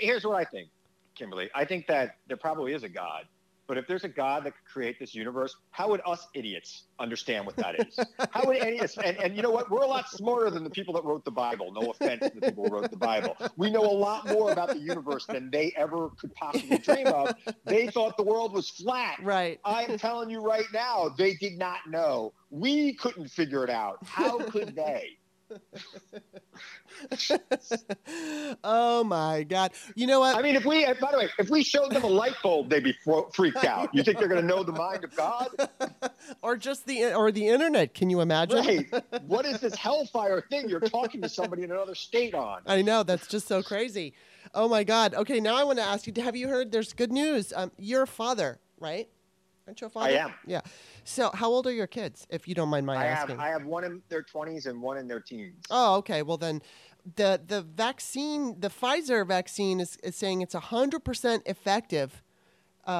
Here's what I think, Kimberly. I think that there probably is a God. But if there's a God that could create this universe, how would us idiots understand what that is? How would idiots? And you know what? We're a lot smarter than the people that wrote the Bible. No offense to the people who wrote the Bible. We know a lot more about the universe than they ever could possibly dream of. They thought the world was flat. Right. I'm telling you right now, they did not know. We couldn't figure it out. How could they? Oh my God! You know what? I mean, if we showed them a light bulb, they'd be freaked out. You think they're going to know the mind of God? Or just the internet? Can you imagine? Right. What is this hellfire thing you're talking to somebody in another state on? I know, that's just so crazy. Oh my God! Okay, now I want to ask you: have you heard? There's good news. You're a father, right? Aren't you a father? I am. Yeah. So how old are your kids, if you don't mind my asking? I have one in their 20s and one in their teens. Oh, okay. Well, then the vaccine, the Pfizer vaccine is saying it's 100% effective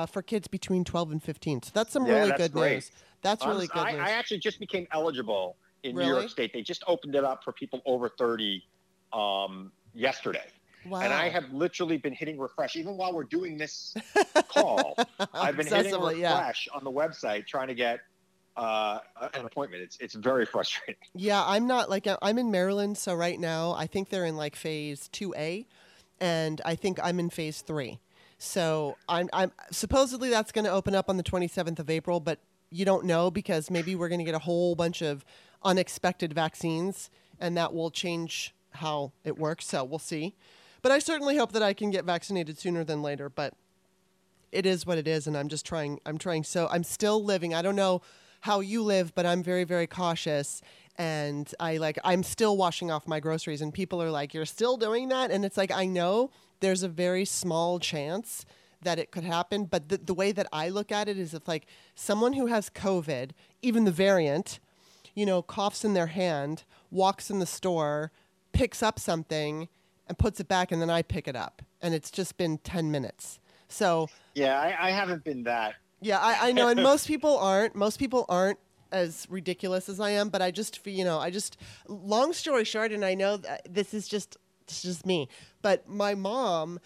for kids between 12 and 15. So that's really good news. That's really good news. I actually just became eligible in New York State. They just opened it up for people over 30 yesterday. Wow. And I have literally been hitting refresh. Even while we're doing this call, I've been hitting refresh on the website trying to get an appointment. It's very frustrating. Yeah, I'm not I'm in Maryland. So right now I think they're in like phase 2A and I think I'm in phase 3. So I'm supposedly that's going to open up on the 27th of April, but you don't know because maybe we're going to get a whole bunch of unexpected vaccines and that will change how it works. So we'll see. But I certainly hope that I can get vaccinated sooner than later, but it is what it is. And I'm trying. So I'm still living. I don't know how you live, but I'm very, very cautious. And I'm still washing off my groceries and people are like, you're still doing that. And it's like, I know there's a very small chance that it could happen. But the way that I look at it is if like someone who has COVID, even the variant, you know, coughs in their hand, walks in the store, picks up something, and puts it back, and then I pick it up. And it's just been 10 minutes. So yeah, I haven't been that. Yeah, I know. And most people aren't. Most people aren't as ridiculous as I am. But I just, you know, long story short, and I know that this is just, it's just me. But my mom,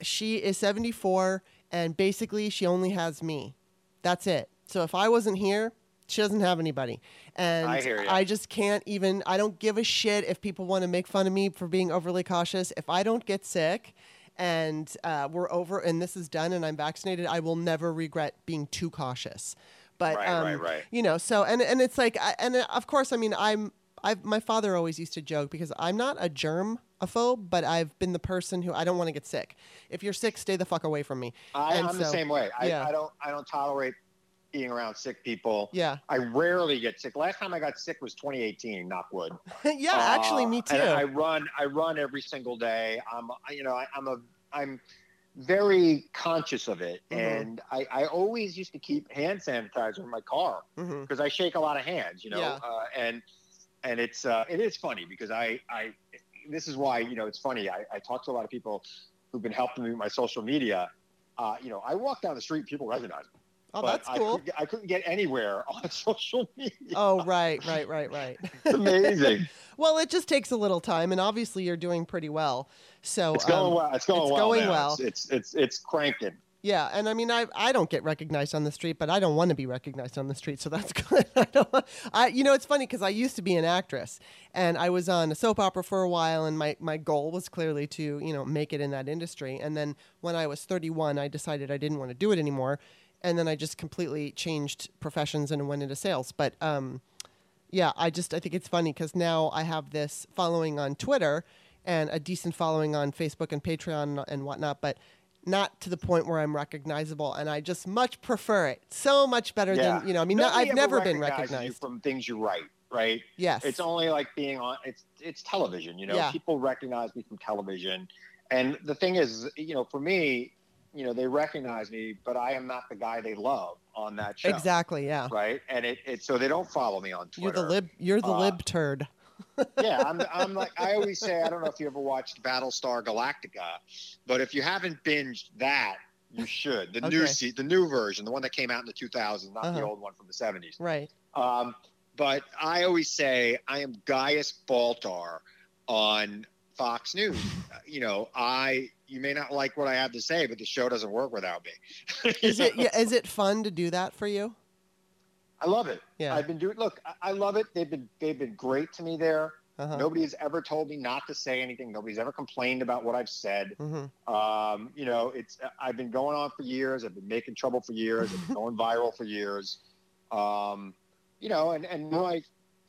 she is 74, and basically she only has me. That's it. So if I wasn't here, she doesn't have anybody. And I just can't even, I don't give a shit if people want to make fun of me for being overly cautious. If I don't get sick and we're over and this is done and I'm vaccinated, I will never regret being too cautious. But, right. You know, so, and it's like, and of course, I mean, my father always used to joke because I'm not a germaphobe, but I've been the person who I don't want to get sick. If you're sick, stay the fuck away from me. I'm the same way. I don't tolerate being around sick people. Yeah. I rarely get sick. Last time I got sick was 2018, knock wood. Yeah, actually me too. I run every single day. I'm very conscious of it. Mm-hmm. And I always used to keep hand sanitizer in my car because mm-hmm. I shake a lot of hands, you know. Yeah. And it's it is funny because I this is why, you know, it's funny. I talk to a lot of people who've been helping me with my social media. You know, I walk down the street, people recognize me. Oh, but that's cool. I couldn't get anywhere on social media. Oh, right. It's amazing. Well, it just takes a little time, and obviously you're doing pretty well. So it's going well. It's going well. It's cranking. Yeah, and I mean, I don't get recognized on the street, but I don't want to be recognized on the street, so that's good. You know, it's funny because I used to be an actress, and I was on a soap opera for a while, and my goal was clearly to, you know, make it in that industry. And then when I was 31, I decided I didn't want to do it anymore. And then I just completely changed professions and went into sales. But yeah, I think it's funny because now I have this following on Twitter and a decent following on Facebook and Patreon and whatnot, but not to the point where I'm recognizable. And I just much prefer it. So much better than, you know, I mean, I've never been recognized. You from things you write, right? Yes. It's only like being on, it's television, you know, people recognize me from television. And the thing is, you know, for me, you know, they recognize me, but I am not the guy they love on that show. Exactly. Yeah. Right. And so they don't follow me on Twitter. You're the lib turd. Yeah. I'm like, I always say, I don't know if you ever watched Battlestar Galactica, but if you haven't binged that, you should. The new version, the one that came out in the 2000s, not the old one from the 70s. Right. But I always say I am Gaius Baltar on Fox News. You know, you may not like what I have to say, but the show doesn't work without me. Is it fun to do that for you? I love it. Yeah. I love it. They've been great to me there. Nobody's ever told me not to say anything. Nobody's ever complained about what I've said. You know, I've been going on for years. I've been making trouble for years. I've been going viral for years. You know, and I've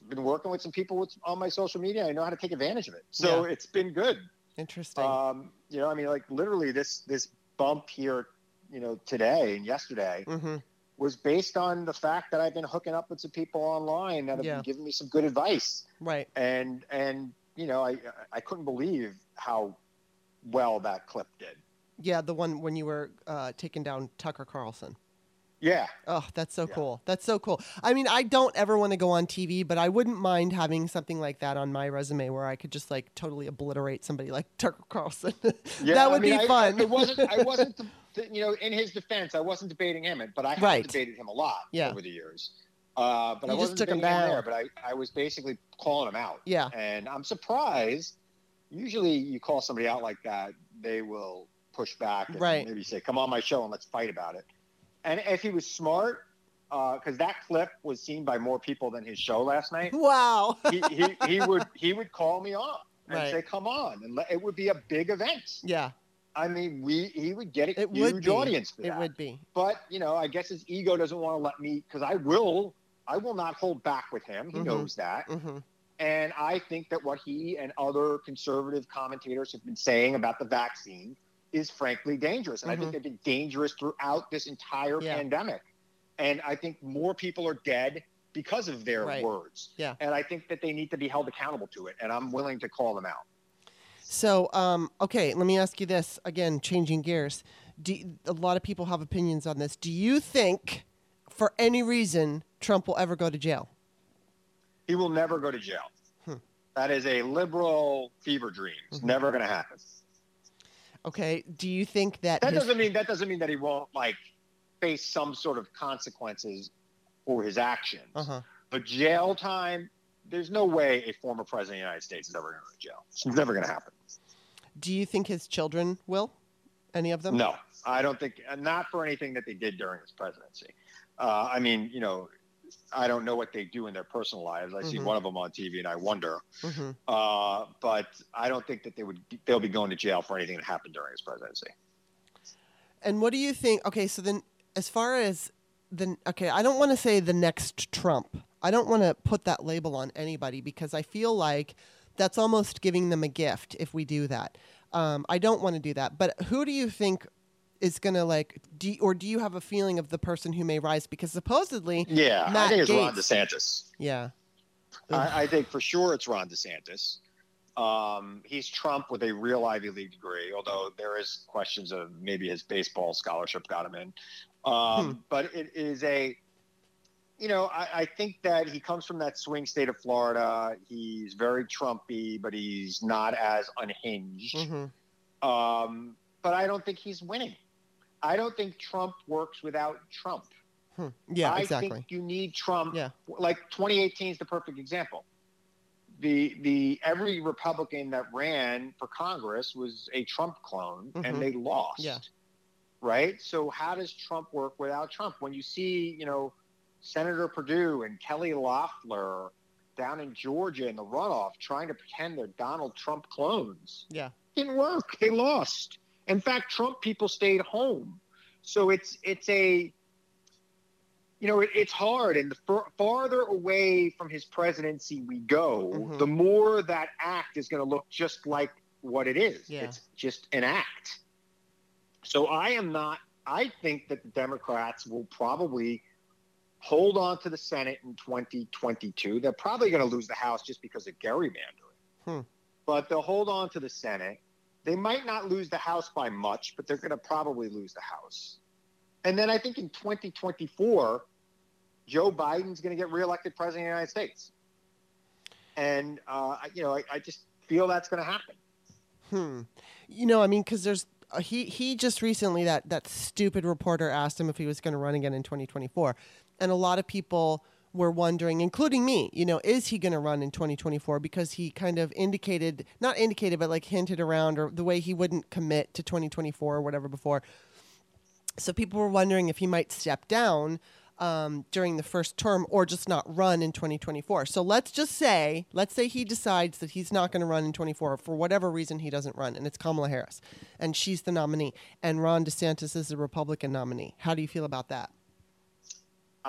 been working with some people on my social media. I know how to take advantage of it. So it's been good. Interesting. You know, I mean, like literally this bump here, you know, today and yesterday was based on the fact that I've been hooking up with some people online that have been giving me some good advice. Right. And you know, I couldn't believe how well that clip did. Yeah, the one when you were taking down Tucker Carlson. Yeah. Oh, that's so cool. That's so cool. I mean, I don't ever want to go on TV, but I wouldn't mind having something like that on my resume where I could just like totally obliterate somebody like Tucker Carlson. That would be fun. You know, in his defense, I wasn't debating him, but I have debated him a lot over the years. But I wasn't debating him there, but I was basically calling him out. Yeah. And I'm surprised. Usually you call somebody out like that, they will push back and maybe say, come on my show and let's fight about it. And if he was smart, because that clip was seen by more people than his show last night. Wow. he would call me on and say, "Come on!" And it would be a big event. Yeah. I mean, he would get a huge audience for that. It would be. But you know, I guess his ego doesn't want to let me, because I will not hold back with him. He knows that. And I think that what he and other conservative commentators have been saying about the vaccine is frankly dangerous. And I think they've been dangerous throughout this entire pandemic. And I think more people are dead because of their words. Yeah. And I think that they need to be held accountable to it. And I'm willing to call them out. So, okay, let me ask you this. Again, changing gears. A lot of people have opinions on this. Do you think, for any reason, Trump will ever go to jail? He will never go to jail. That is a liberal fever dream. It's never going to happen. Okay. Do you think that doesn't mean that he won't like face some sort of consequences for his actions? But jail time, there's no way a former president of the United States is ever going to go to jail. It's never going to happen. Do you think his children will? Any of them? No, I don't think. Not for anything that they did during his presidency. I mean, you know, I don't know what they do in their personal lives. I see one of them on TV and I wonder. But I don't think that they'll be going to jail for anything that happened during his presidency. And what do you think? Okay, so then as far as I don't want to say the next Trump. I don't want to put that label on anybody because I feel like that's almost giving them a gift if we do that. I don't want to do that. But who do you think is going to do you have a feeling of the person who may rise? Because supposedly, Matt I think it's Gaetz. Ron DeSantis. Yeah. I think for sure it's Ron DeSantis. He's Trump with a real Ivy League degree, although there is questions of maybe his baseball scholarship got him in. But it is I think that he comes from that swing state of Florida. He's very Trumpy, but he's not as unhinged. But I don't think he's winning. I don't think Trump works without Trump. Yeah, exactly. I think you need Trump. Yeah. Like 2018 is the perfect example. Every Republican that ran for Congress was a Trump clone, and they lost. Yeah. Right? So how does Trump work without Trump? When you see, you know, Senator Perdue and Kelly Loeffler down in Georgia in the runoff trying to pretend they're Donald Trump clones. Yeah. It didn't work. They lost. In fact, Trump people stayed home. So it's you know, it's hard. And the farther away from his presidency we go, mm-hmm. the more that act is going to look just like what it is. Yeah. It's just an act. So I think that the Democrats will probably hold on to the Senate in 2022. They're probably going to lose the House just because of gerrymandering. Hmm. But they'll hold on to the Senate. They might not lose the House by much, but they're going to probably lose the House. And then I think in 2024, Joe Biden's going to get reelected president of the United States. And, you know, I just feel that's going to happen. Hmm. You know, I mean, because there's he just recently, that stupid reporter asked him if he was going to run again in 2024. And a lot of people were wondering, including me, you know, is he going to run in 2024? Because he kind of indicated, not indicated, but like hinted around, or the way he wouldn't commit to 2024 or whatever before. So people were wondering if he might step down during the first term or just not run in 2024. So let's say he decides that he's not going to run in 2024 for whatever reason he doesn't run. And it's Kamala Harris and she's the nominee and Ron DeSantis is the Republican nominee. How do you feel about that?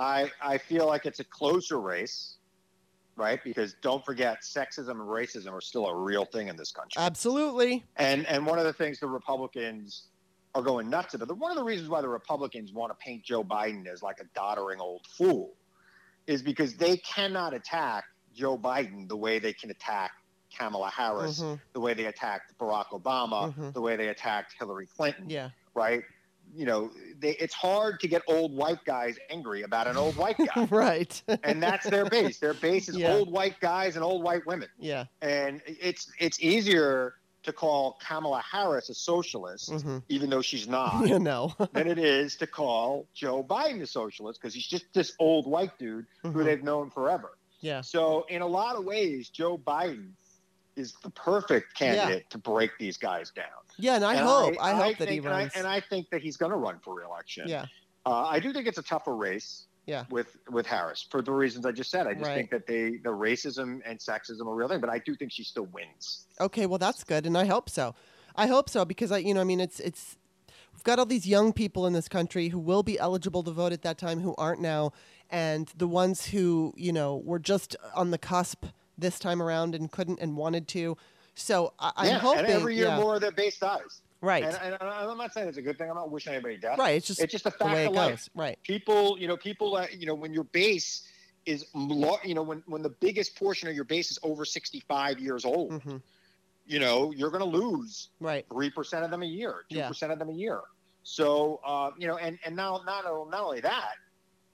I feel like it's a closer race, right? Because don't forget, sexism and racism are still a real thing in this country. Absolutely. And one of the things the Republicans are going nuts about, one of the reasons why the Republicans want to paint Joe Biden as like a doddering old fool is because they cannot attack Joe Biden the way they can attack Kamala Harris, mm-hmm. the way they attacked Barack Obama, mm-hmm. the way they attacked Hillary Clinton, yeah. right? You know, it's hard to get old white guys angry about an old white guy. Right. And that's their base. Their base is yeah. old white guys and old white women. Yeah. And it's easier to call Kamala Harris a socialist, mm-hmm. even though she's not, you know, than it is to call Joe Biden a socialist because he's just this old white dude mm-hmm. who they've known forever. Yeah. So in a lot of ways, Joe Biden is the perfect candidate yeah. to break these guys down. Yeah, and I hope that he runs. And I think that he's going to run for re-election. Yeah. I do think it's a tougher race yeah. with Harris for the reasons I just said. I just right. think that the racism and sexism are real thing, but I do think she still wins. Okay, well, that's good, and I hope so. I hope so because, it's we've got all these young people in this country who will be eligible to vote at that time who aren't now, and the ones who, you know, were just on the cusp this time around and couldn't and wanted to. So I'm hoping. And every year yeah. more of their base dies. Right. And I'm not saying it's a good thing. I'm not wishing anybody death. Right. It's just a fact of life. Right. People, when your base is, when the biggest portion of your base is over 65 years old, mm-hmm. you know, you're going to lose right. 3% of them a year, 2% yeah. of them a year. So, and now not only that,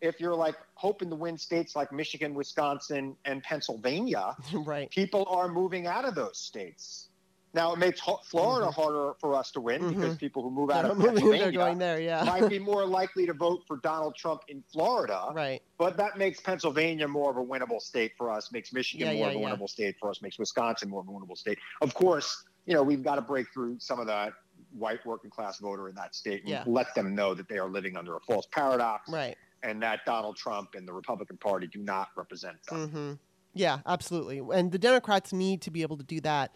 if you're like hoping to win states like Michigan, Wisconsin, and Pennsylvania, right. people are moving out of those states. Now it makes Florida mm-hmm. harder for us to win mm-hmm. because people who move out of Pennsylvania going there, yeah. might be more likely to vote for Donald Trump in Florida. Right. But that makes Pennsylvania more of a winnable state for us, makes Michigan more of a winnable state for us, makes Wisconsin more of a winnable state. Of course, we've got to break through some of that white working class voter in that state and yeah. let them know that they are living under a false paradox. Right. And that Donald Trump and the Republican Party do not represent them. Mm-hmm. Yeah, absolutely. And the Democrats need to be able to do that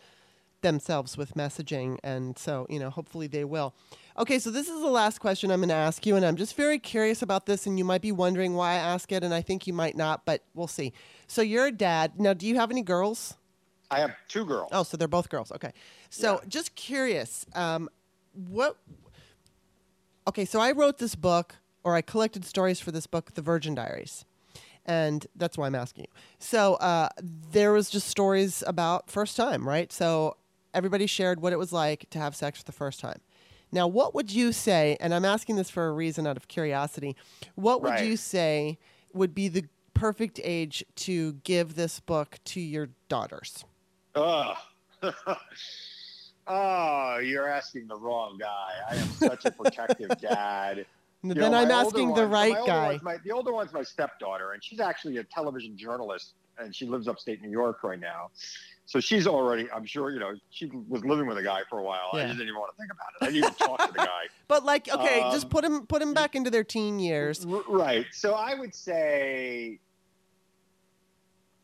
themselves with messaging. And so, hopefully they will. Okay, so this is the last question I'm going to ask you. And I'm just very curious about this. And you might be wondering why I ask it. And I think you might not, but we'll see. So you're a dad. Now, do you have any girls? I have two girls. Oh, so they're both girls. Okay. So yeah. just curious. Okay, so I wrote this book. Or I collected stories for this book, The Virgin Diaries. And that's why I'm asking you. So there was just stories about first time, right? So everybody shared what it was like to have sex for the first time. Now, what would you say, and I'm asking this for a reason out of curiosity, what would right. you say would be the perfect age to give this book to your daughters? Oh, you're asking the wrong guy. I am such a protective dad. Then I'm asking the right guy. The older one's my stepdaughter, and she's actually a television journalist, and she lives upstate New York right now. So she's already, I'm sure, she was living with a guy for a while. Yeah. I just didn't even want to think about it. I didn't even talk to the guy. But like, okay, just put him back into their teen years. Right. So I would say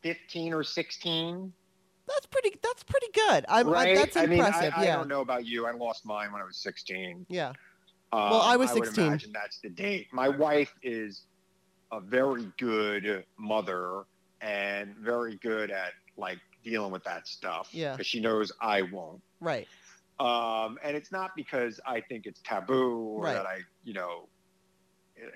15 or 16. That's pretty good. Right? That's impressive. I mean, I don't know about you. I lost mine when I was 16. Yeah. Well, I was 16. I would imagine that's the date. My wife is a very good mother and very good at like dealing with that stuff. Yeah. Because she knows I won't. Right. And it's not because I think it's taboo or that I, you know,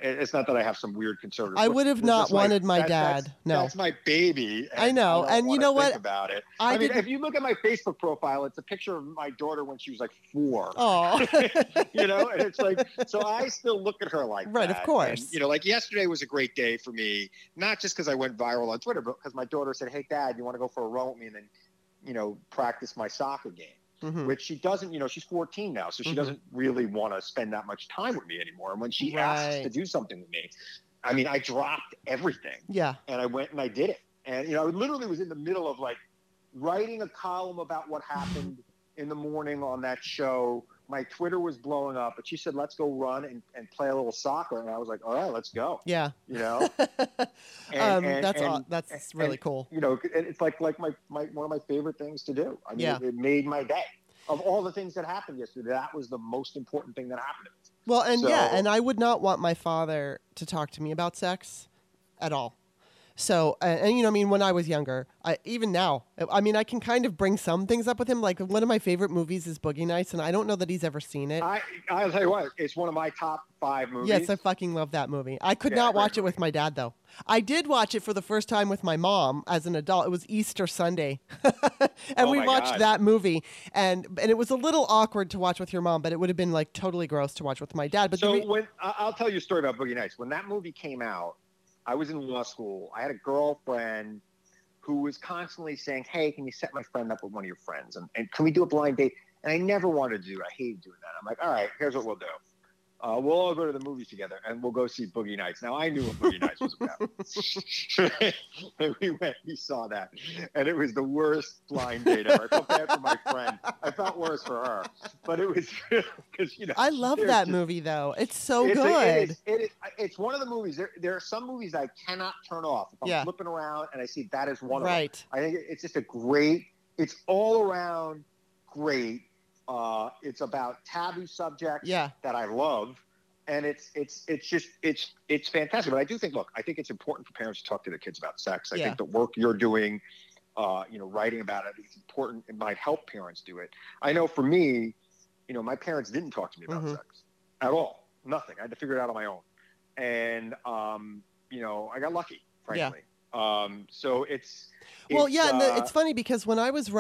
it's not that I have some weird conservative. I would have not wanted my dad. No, that's my baby. I know. And you know what? About it. I mean, if you look at my Facebook profile, it's a picture of my daughter when she was like 4. Oh, you know, and it's like, so I still look at her like that. Right, of course. And, you know, like yesterday was a great day for me, not just because I went viral on Twitter, but because my daughter said, "Hey, Dad, you want to go for a run with me and then, you know, practice my soccer game?" Mm-hmm. Which she doesn't, you know, she's 14 now, so she doesn't really want to spend that much time with me anymore. And when she asks to do something with me, I mean, I dropped everything. Yeah. And I went and I did it. And, you know, I literally was in the middle of like writing a column about what happened in the morning on that show. My Twitter was blowing up, but she said, "Let's go run and play a little soccer." And I was like, "All right, let's go." Yeah. You know, and that's really cool. You know, it's like my one of my favorite things to do. I mean, it made my day. Of all the things that happened yesterday, that was the most important thing that happened to me. Well, and and I would not want my father to talk to me about sex at all. So, and you know, I mean, when I was younger, even now, I mean, I can kind of bring some things up with him. Like one of my favorite movies is Boogie Nights, and I don't know that he's ever seen it. I'll tell you what, it's one of my top 5 movies. Yes, I fucking love that movie. I could not watch it with my dad, though. I did watch it for the first time with my mom as an adult. It was Easter Sunday, and we watched that movie, and it was a little awkward to watch with your mom, but it would have been like totally gross to watch with my dad. But so I'll tell you a story about Boogie Nights. When that movie came out, I was in law school. I had a girlfriend who was constantly saying, "Hey, can you set my friend up with one of your friends? And can we do a blind date?" And I never wanted to do it. I hated doing that. I'm like, "All right, here's what we'll do. We'll all go to the movies together, and we'll go see Boogie Nights." Now, I knew what Boogie Nights was about. And we saw that, and it was the worst blind date ever. I felt bad for my friend. I felt worse for her. But it was because, you know. I love that movie, though. It's so good. It's one of the movies. There are some movies I cannot turn off. If I'm flipping around, and I see that is one of them. I think it's just a great, it's all around great. It's about taboo subjects that I love, and it's just fantastic. But I do think, look, I think it's important for parents to talk to their kids about sex. I think the work you're doing, you know, writing about it, it's important. It might help parents do it. I know for me, you know, my parents didn't talk to me about sex at all. Nothing. I had to figure it out on my own, and you know, I got lucky, frankly. Yeah. So it's well, yeah. And it's funny because when I was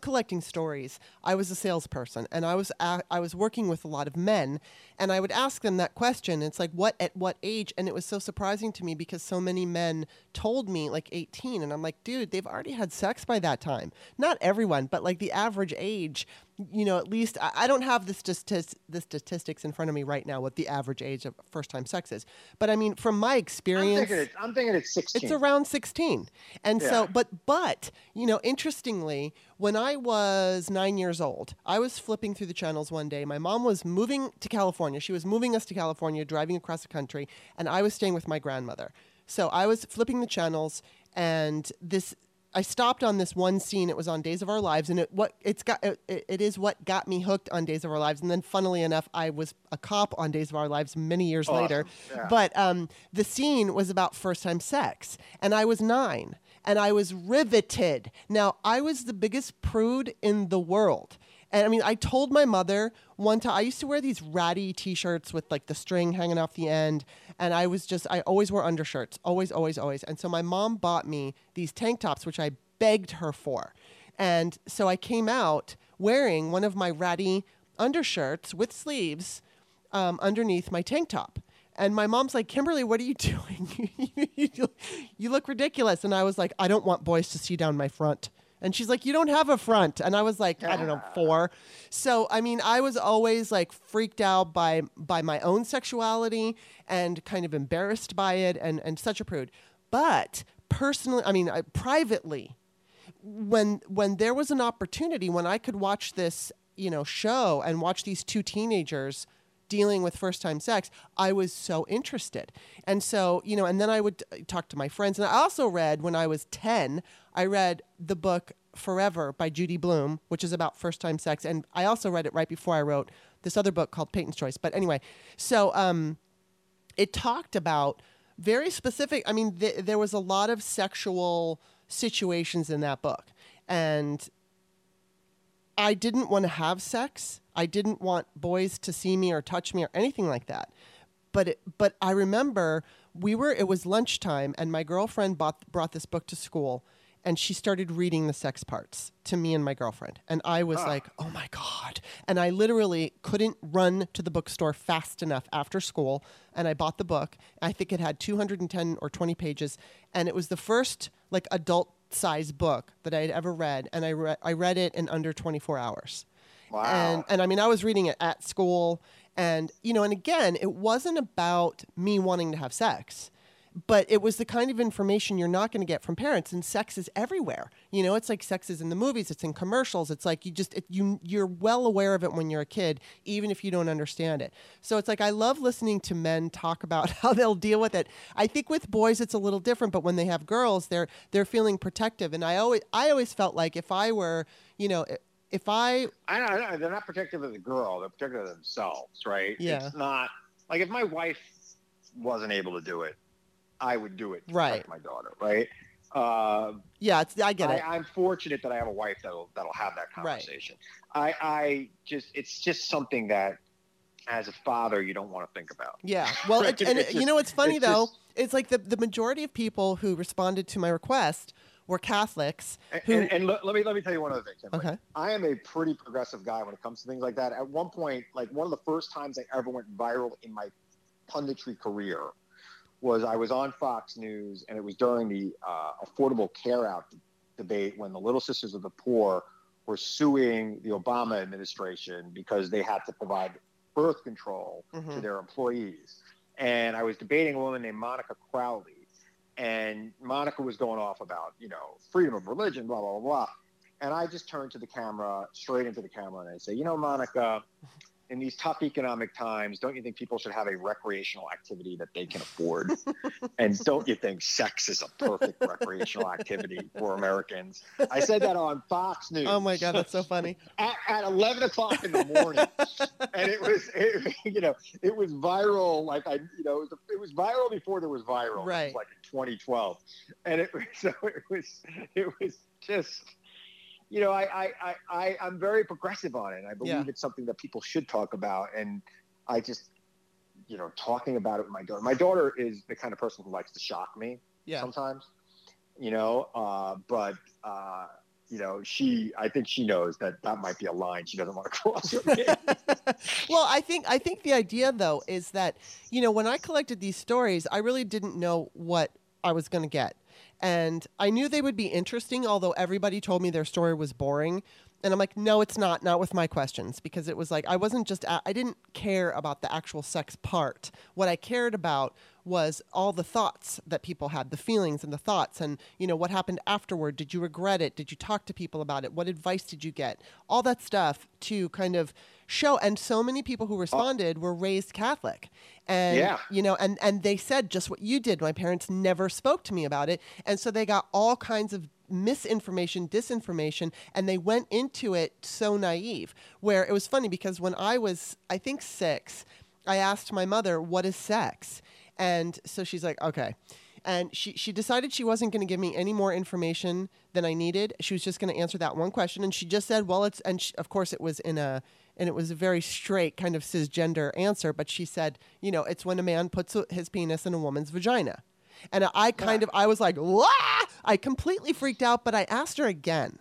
collecting stories, I was a salesperson, and I was working with a lot of men, and I would ask them that question. It's like, what at what age? And it was so surprising to me because so many men told me like 18, and I'm like, dude, they've already had sex by that time. Not everyone, but like the average age. You know, at least I don't have the statistics in front of me right now, what the average age of first-time sex is. But I mean, from my experience, I'm thinking it's 16. It's around 16. And so, but, you know, interestingly, when I was 9 years old, I was flipping through the channels one day. My mom was moving to California. She was moving us to California, driving across the country, and I was staying with my grandmother. So I was flipping the channels, and I stopped on this one scene. It was on Days of Our Lives, and it is what got me hooked on Days of Our Lives. And then, funnily enough, I was a cop on Days of Our Lives many years later. Yeah. But the scene was about first-time sex, and I was 9, and I was riveted. Now, I was the biggest prude in the world. And I mean, I told my mother one time, I used to wear these ratty T-shirts with like the string hanging off the end. And I always wore undershirts, always, always, always. And so my mom bought me these tank tops, which I begged her for. And so I came out wearing one of my ratty undershirts with sleeves underneath my tank top. And my mom's like, "Kimberly, what are you doing? You look ridiculous." And I was like, "I don't want boys to see down my front." And she's like, "You don't have a front." And I was like, I don't know, 4. So, I mean, I was always like freaked out by my own sexuality and kind of embarrassed by it and such a prude. But personally, I mean, privately, when there was an opportunity, when I could watch this, you know, show and watch these 2 teenagers dealing with first-time sex, I was so interested. And so, you know, and then I would talk to my friends. And I also read, when I was 10, I read the book Forever by Judy Blume, which is about first-time sex. And I also read it right before I wrote this other book called Peyton's Choice. But anyway, so it talked about very specific. I mean, there was a lot of sexual situations in that book. And I didn't want to have sex. I didn't want boys to see me or touch me or anything like that. But I remember it was lunchtime, and my girlfriend brought this book to school, and she started reading the sex parts to me and my girlfriend. And I was like, oh my God. And I literally couldn't run to the bookstore fast enough after school. And I bought the book. I think it had 210 or 20 pages. And it was the first like adult size book that I had ever read. And I read it in under 24 hours. Wow. And I mean, I was reading it at school. And, you know, and again, it wasn't about me wanting to have sex, but it was the kind of information you're not going to get from parents. And sex is everywhere. You know, it's like sex is in the movies. It's in commercials. It's like you're well aware of it when you're a kid, even if you don't understand it. So it's like I love listening to men talk about how they'll deal with it. I think with boys, it's a little different. But when they have girls, they're feeling protective. And I always felt like if I were, you know... I don't know, they're not protective of the girl. They're protective of themselves, right? Yeah. It's not like if my wife wasn't able to do it, I would do it to protect my daughter, right? I get it. I'm fortunate that I have a wife that'll have that conversation. Right. It's just something that as a father you don't want to think about. Yeah. Well, right? You know, it's funny though. It's like the majority of people who responded to my request were Catholics. Let me tell you one other thing, Kim. Okay. I am a pretty progressive guy when it comes to things like that. At one point, like one of the first times I ever went viral in my punditry career was I was on Fox News, and it was during the Affordable Care Act debate when the Little Sisters of the Poor were suing the Obama administration because they had to provide birth control to their employees. And I was debating a woman named Monica Crowley. And Monica was going off about, you know, freedom of religion, blah, blah, blah. And I just turned to the camera, straight into the camera, and I say, you know, Monica, in these tough economic times, don't you think people should have a recreational activity that they can afford? And don't you think sex is a perfect recreational activity for Americans? I said that on Fox News. Oh, my God, that's so funny. at 11 o'clock in the morning. And it was viral. Like, it was viral before there was viral. Right. It was like in 2012. And it was just... You know, I'm very progressive on it. And I believe it's something that people should talk about. And I just, you know, talking about it with my daughter. My daughter is the kind of person who likes to shock me sometimes, you know. You know, I think she knows that might be a line she doesn't want to cross with me. Well, I think the idea, though, is that, you know, when I collected these stories, I really didn't know what I was going to get. And I knew they would be interesting, although everybody told me their story was boring. And I'm like, no, it's not with my questions, because it was like I didn't care about the actual sex part. What I cared about was all the thoughts that people had, the feelings and the thoughts, and, you know, what happened afterward. Did you regret it? Did you talk to people about it? What advice did you get? All that stuff to kind of show. And so many people who responded were raised Catholic. And, you know, and they said just what you did. My parents never spoke to me about it. And so they got all kinds of misinformation, disinformation, and they went into it so naive, where it was funny because when I was, I think, 6, I asked my mother, what is sex? And so she's like, okay. And she decided she wasn't going to give me any more information than I needed. She was just going to answer that one question. And she just said, well, of course it was and it was a very straight kind of cisgender answer. But she said, you know, it's when a man puts his penis in a woman's vagina. And I was like, wah! I completely freaked out, but I asked her again.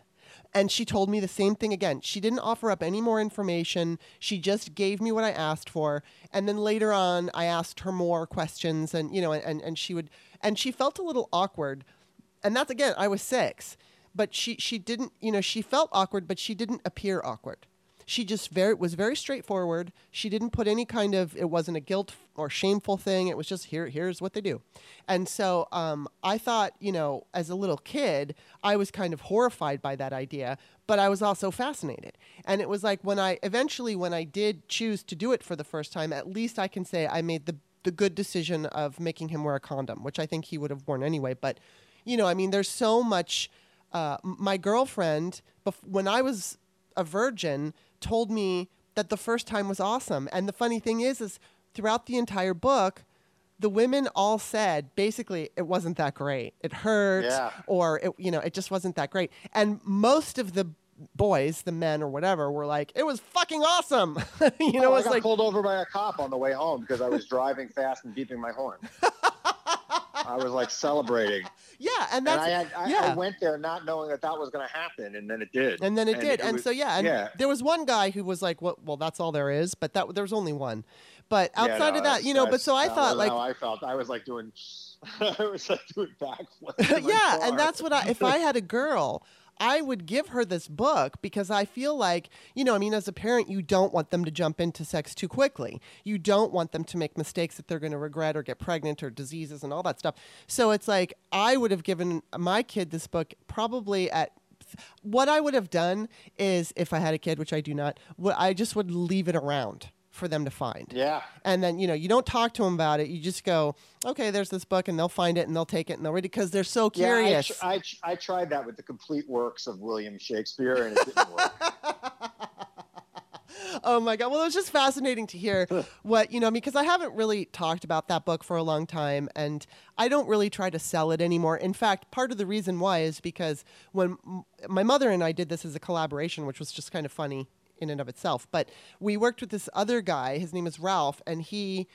And she told me the same thing again. She didn't offer up any more information. She just gave me what I asked for. And then later on, I asked her more questions, and, you know, and she would, and she felt a little awkward. And that's, again, I was 6, but she didn't, you know, she felt awkward, but she didn't appear awkward. She just was very straightforward. She didn't put any kind of, it wasn't a guilt or shameful thing. It was just here's what they do. And so I thought, you know, as a little kid, I was kind of horrified by that idea, but I was also fascinated. And it was like when I did choose to do it for the first time, at least I can say I made the good decision of making him wear a condom, which I think he would have worn anyway. But, you know, I mean, there's so much. My girlfriend, when I was a virgin, told me that the first time was awesome. And the funny thing is throughout the entire book, the women all said basically it wasn't that great. It hurt, or it, you know, it just wasn't that great. And most of the boys, the men or whatever, were like, it was fucking awesome. You know, I got pulled over by a cop on the way home because I was driving fast and beeping my horn. I was like celebrating. Yeah, and that's I went there not knowing that that was going to happen, and then it did. And then it did, and was, so there was one guy who was like, "Well, that's all there is," but that there was only one. But outside of that, you know. But so I thought, like, how I felt. I was like doing, I was like doing backflips. Yeah, and that's what I. If I had a girl, I would give her this book because I feel like, you know, I mean, as a parent, you don't want them to jump into sex too quickly. You don't want them to make mistakes that they're going to regret or get pregnant or diseases and all that stuff. So it's like I would have given my kid this book probably at what I would have done is if I had a kid, which I do not, I just would leave it around for them to find. Yeah. And then, you know, you don't talk to them about it. You just go, okay, there's this book, and they'll find it and they'll take it and they'll read it because they're so curious. Yeah, I tried that with the complete works of William Shakespeare and it didn't work. Oh my God. Well, it was just fascinating to hear what, you know, because I haven't really talked about that book for a long time and I don't really try to sell it anymore. In fact, part of the reason why is because when my mother and I did this as a collaboration, which was just kind of funny in and of itself, but we worked with this other guy. His name is Ralph, and I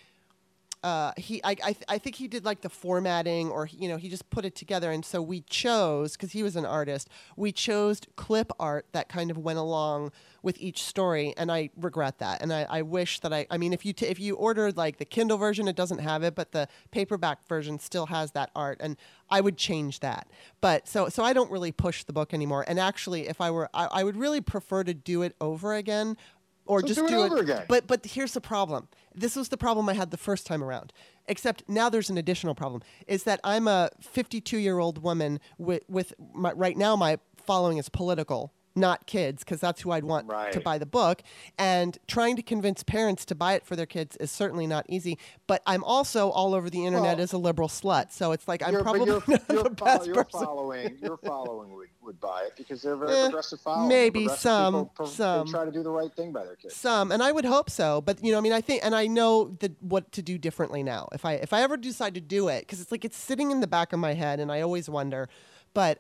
think he did like the formatting, or you know, he just put it together. And so we chose, because he was an artist, we chose clip art that kind of went along with each story. And I regret that, and I wish that I mean, if you ordered like the Kindle version, it doesn't have it, but the paperback version still has that art, and I would change that. But so I don't really push the book anymore. And actually, if I were, I would really prefer to do it over again, or just do it over again. But here's the problem. This was the problem I had the first time around. Except now there's an additional problem. Is that I'm a 52-year-old woman with my, right now my following is political, not kids, because that's who I'd want to buy the book. And trying to convince parents to buy it for their kids is certainly not easy. But I'm also all over the internet as a liberal slut. So it's like I'm probably the best person. Your following would buy it because they're very progressive following. Maybe progressive some try to do the right thing by their kids. Some, and I would hope so. But, you know, I mean, I think, and I know what to do differently now. If I ever decide to do it, because it's like it's sitting in the back of my head and I always wonder. But,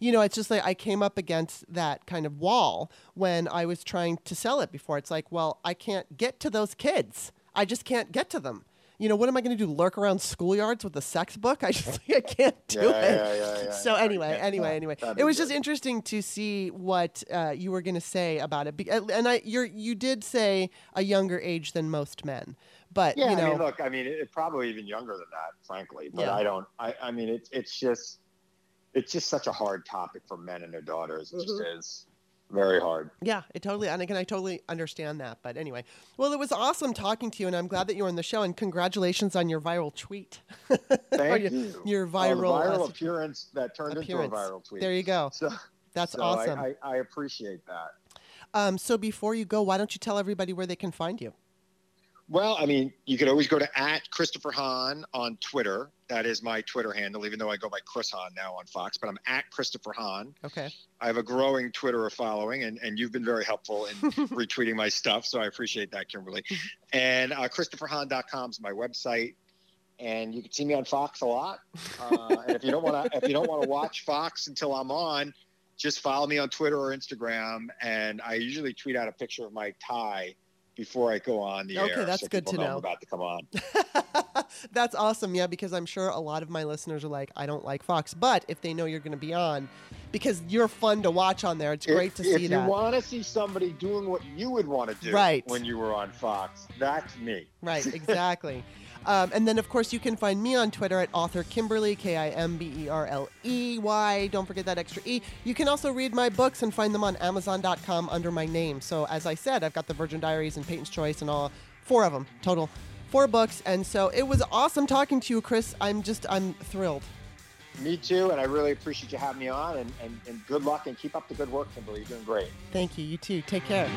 you know, it's just like I came up against that kind of wall when I was trying to sell it before. It's like, well, I can't get to those kids. I just can't get to them. You know, what am I going to do, lurk around schoolyards with a sex book? I can't do it. Yeah. So anyway. It was just interesting to see what you were going to say about it. And you did say a younger age than most men. But, yeah, you know. I mean, look, I mean, it probably even younger than that, frankly. But yeah. I mean, it's just. It's just such a hard topic for men and their daughters. It just is very hard. Yeah, it totally. And again, I totally understand that. But anyway, well, it was awesome talking to you, and I'm glad that you were on the show. And congratulations on your viral tweet. Thank you. Your viral appearance that turned into a viral tweet. There you go. So, that's awesome. I appreciate that. So before you go, why don't you tell everybody where they can find you? Well, I mean, you could always go to @ChristopherHahn on Twitter. That is my Twitter handle, even though I go by Chris Hahn now on Fox. But I'm @ChristopherHahn. Okay. I have a growing Twitter following, and you've been very helpful in retweeting my stuff. So I appreciate that, Kimberly. And ChristopherHahn.com is my website. And you can see me on Fox a lot. And if you don't want to watch Fox until I'm on, just follow me on Twitter or Instagram. And I usually tweet out a picture of my tie before I go on the air. Okay, that's good to know. I'm about to come on. That's awesome, yeah, because I'm sure a lot of my listeners are like, I don't like Fox. But if they know you're going to be on, because you're fun to watch on there, it's great to see that. If you want to see somebody doing what you would want to do when you were on Fox, that's me. Right, exactly. And then, of course, you can find me on Twitter @authorkimberly, KIMBERLEY. Don't forget that extra E. You can also read my books and find them on Amazon.com under my name. So, as I said, I've got The Virgin Diaries and Peyton's Choice and all 4 of them total. 4 books. And so it was awesome talking to you, Chris. I'm thrilled. Me too. And I really appreciate you having me on. And good luck and keep up the good work, Kimberly. You're doing great. Thank you. You too. Take care.